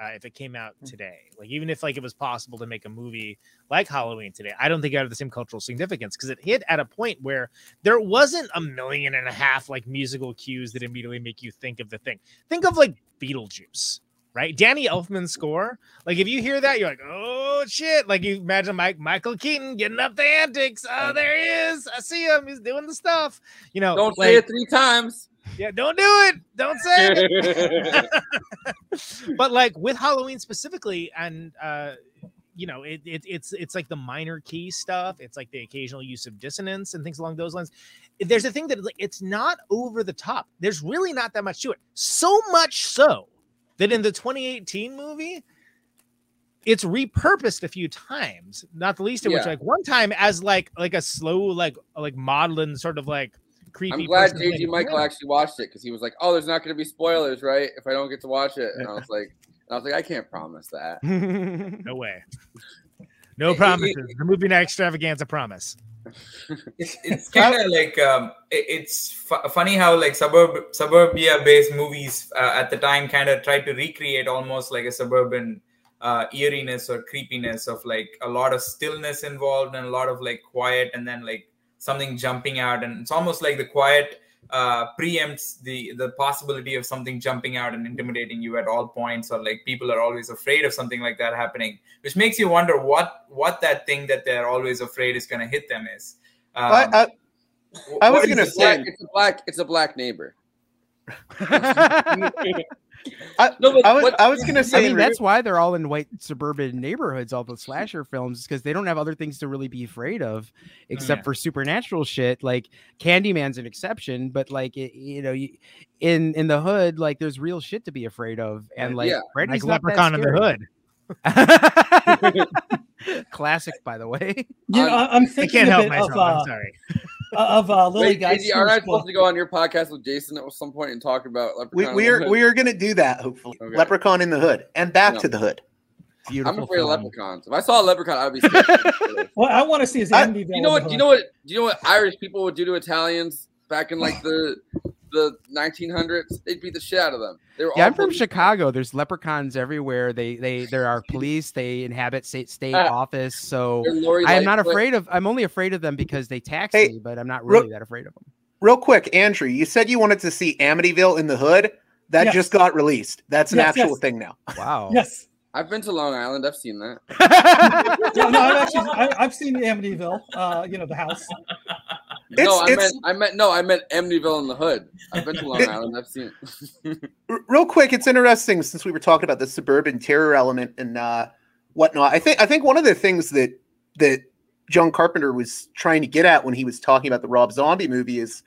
if it came out today. Like, even if like it was possible to make a movie like Halloween today, I don't think it had the same cultural significance, because it hit at a point where there wasn't 1.5 million like musical cues that immediately make you think of the thing. Think of like Beetlejuice, right? Danny Elfman's score. Like, if you hear that, you're like, oh shit. Like, you imagine Michael Keaton getting up the antics. Oh, there he is. I see him. He's doing the stuff. You know, don't say it 3 times. Yeah, don't do it. Don't say it. But like with Halloween specifically, and you know, it's like the minor key stuff. It's like the occasional use of dissonance and things along those lines. There's a thing that it's not over the top. There's really not that much to it. So much so that in the 2018 movie, it's repurposed a few times, not the least of which, like one time as like a slow, like maudlin sort of like creepy. I'm glad J.G. Michael actually watched it, because he was like, oh, there's not going to be spoilers, right, if I don't get to watch it. And I was like, I can't promise that. No way. No promises. The movie night extravaganza promise. It's kind of like it's funny how like suburbia-based movies at the time kind of tried to recreate almost like a suburban eeriness or creepiness of like a lot of stillness involved and a lot of like quiet, and then like something jumping out, and it's almost like the quiet preempts the possibility of something jumping out and intimidating you at all points, or like people are always afraid of something like that happening, which makes you wonder what that thing that they're always afraid is going to hit them is. I was going to say it's a black neighbor. I mean, that's why they're all in white suburban neighborhoods, all the slasher films, because they don't have other things to really be afraid of except for supernatural shit. Like Candyman's an exception, but like in the hood, like there's real shit to be afraid of, and like Freddy's Leprechaun in the Hood. Classic, by the way. You know, I'm thinking I can't help myself. I'm sorry. Lily Geist. Are I supposed to go on your podcast with Jason at some point and talk about Leprechaun? We are going to do that, hopefully. Okay. Leprechaun in the Hood and back to the Hood. Beautiful. I'm afraid of leprechauns. If I saw a leprechaun, I'd be scared. What I want to see is Andy. Do you know what Irish people would do to Italians back in like the 1900s? They'd beat the shit out of them. I'm from Chicago. There's leprechauns everywhere. There are police. They inhabit state office. So I'm not afraid of. I'm only afraid of them because they tax me. But I'm not really that afraid of them. Real quick, Andrew, you said you wanted to see Amityville in the Hood. That just got released. That's an actual thing now. Wow. Yes. I've been to Long Island. I've seen that. I've seen Amityville. The house. I meant Amityville in the Hood. I've been to Long Island. I've seen it. Real quick, it's interesting since we were talking about the suburban terror element and whatnot. I think one of the things that John Carpenter was trying to get at when he was talking about the Rob Zombie movie is,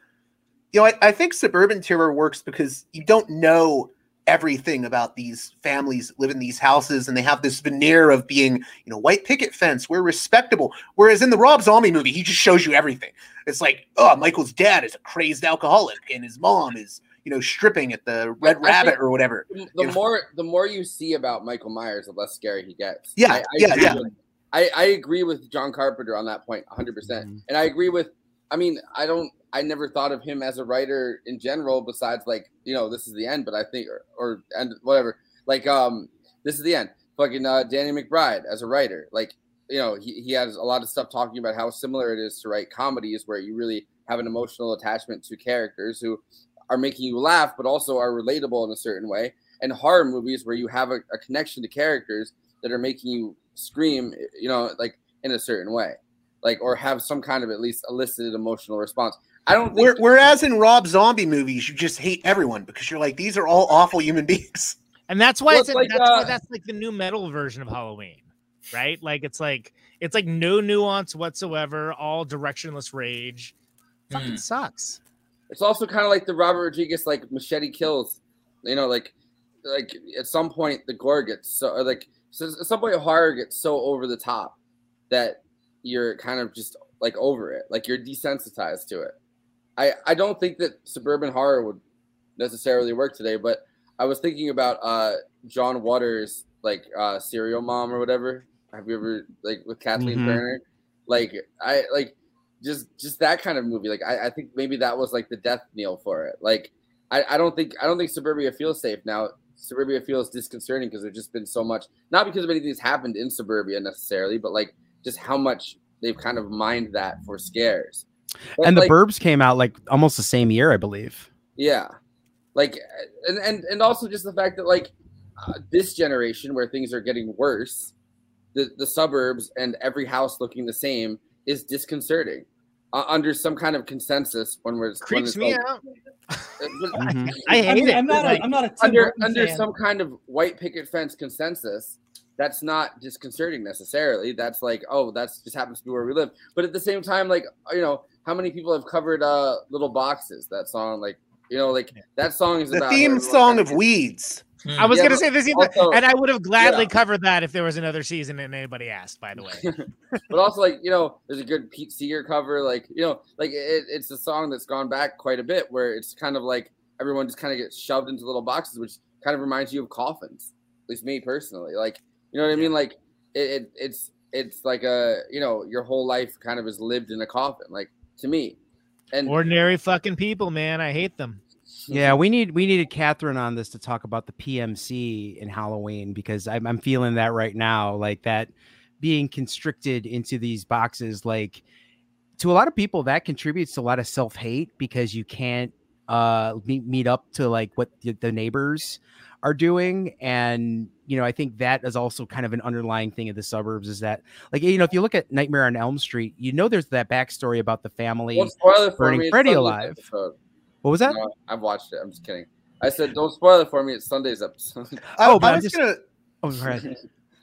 I think suburban terror works because you don't know everything about these families that live in these houses, and they have this veneer of being, white picket fence, we're respectable. Whereas in the Rob Zombie movie, he just shows you everything. It's like, oh, Michael's dad is a crazed alcoholic, and his mom is, stripping at the Red Rabbit or whatever. The more you see about Michael Myers, the less scary he gets. Yeah, I agree with John Carpenter on that point, 100%. And I agree with. I mean, I never thought of him as a writer in general, besides like, This Is the End, but I think, or and whatever, like, This Is the End, fucking Danny McBride as a writer. Like, he has a lot of stuff talking about how similar it is to write comedies where you really have an emotional attachment to characters who are making you laugh, but also are relatable in a certain way, and horror movies where you have a connection to characters that are making you scream, like in a certain way. Like, or have some kind of at least elicited emotional response. I don't think whereas in Rob Zombie movies, you just hate everyone because you're like, these are all awful human beings. And that's why that's like the new metal version of Halloween, right? Like it's like no nuance whatsoever, all directionless rage. Fucking sucks. It's also kind of like the Robert Rodriguez like Machete Kills. Like at some point the gore gets so at some point horror gets so over the top that you're kind of just like over it, like you're desensitized to it. I don't think that suburban horror would necessarily work today, but I was thinking about John Waters' like Serial Mom or whatever. Have you ever, like, with Kathleen Turner? Like I like just that kind of movie. Like I think maybe that was like the death knell for it. Like I don't think Suburbia feels safe now. Suburbia feels disconcerting because there's just been so much, not because of anything that's happened in Suburbia necessarily, but like just how much they've kind of mined that for scares. But, and like, The Burbs came out like almost the same year, I believe. Yeah. Like, and also just the fact that like this generation where things are getting worse, the suburbs and every house looking the same is disconcerting under some kind of consensus. Creeps me out. Mm-hmm. I hate it. I'm not a under some kind of white picket fence consensus. That's not disconcerting necessarily. That's like, oh, that's just happens to be where we live. But at the same time, like, you know, how many people have covered Little Boxes? That song, like, you know, like that song is the about theme song of Weeds. I was going to say this, also, and I would have gladly covered that if there was another season and anybody asked, by the way. But also, like, you know, there's a good Pete Seeger cover. Like, you know, like it's a song that's gone back quite a bit where it's kind of like everyone just kind of gets shoved into little boxes, which kind of reminds you of coffins, at least me personally. Like, you know what I mean? Like it's like a, you know, your whole life kind of is lived in a coffin, like to me. And ordinary fucking people, man. I hate them. Yeah, we needed Catherine on this to talk about the PMC in Halloween, because I'm feeling that right now, like that being constricted into these boxes, like to a lot of people that contributes to a lot of self-hate because you can't meet up to like what the neighbors are doing. And, you know, I think that is also kind of an underlying thing of the suburbs is that, like, you know, if you look at Nightmare on Elm Street, you know, there's that backstory about the family burning Freddy alive. What was that? No, I've watched it. I'm just kidding. I said, don't spoil it for me. It's Sunday's episode. Oh, but I just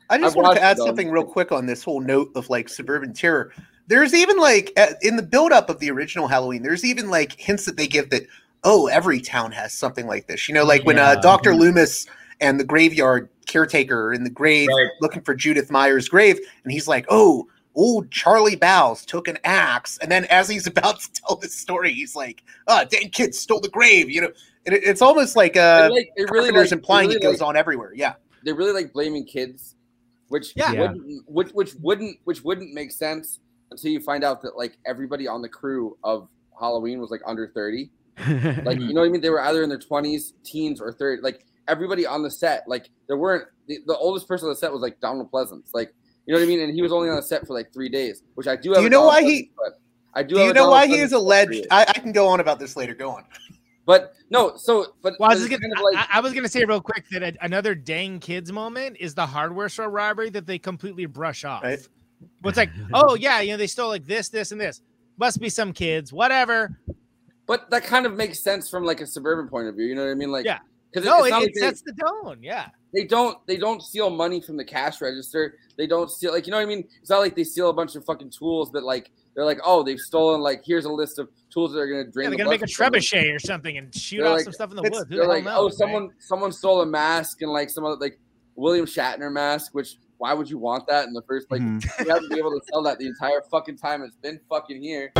wanted to add something real quick on this whole note of like suburban terror. There's even like in the buildup of the original Halloween, there's even like hints that they give that, oh, every town has something like this. You know, like when Dr. Loomis and the graveyard caretaker are in the grave looking for Judith Meyer's grave. And he's like, oh, old Charlie Bowles took an axe. And then as he's about to tell this story, he's like, oh, dang kid stole the grave. You know, it's almost like Carpenter's implying it goes on everywhere. Yeah. They're really like blaming kids, which wouldn't make sense until you find out that like everybody on the crew of Halloween was like under 30. Like, you know what I mean? They were either in their 20s, teens, or 30. Like everybody on the set, like there weren't the oldest person on the set was like Donald Pleasance. Like, you know what I mean? And he was only on the set for like 3 days, which I do have. Do you know why he is alleged? I can go on about this later. Go on. But no, I was going to say real quick that another dang kids moment is the hardware store robbery that they completely brush off. Right? Well, it's like, oh yeah, you know, they stole like this, this, and this. Must be some kids, whatever. But that kind of makes sense from like a suburban point of view. You know what I mean? Like, yeah. It sets the tone. Yeah. They don't steal money from the cash register. They don't steal, like, you know what I mean? It's not like they steal a bunch of fucking tools that like they're like, oh, they've stolen, like, here's a list of tools that are going to drain. Yeah, they're going to make a trebuchet or something and shoot off some stuff in the woods. They're like, oh, someone stole a mask and like some other like William Shatner mask, which why would you want that in the first? Like, you have to be able to sell that the entire fucking time it's been fucking here.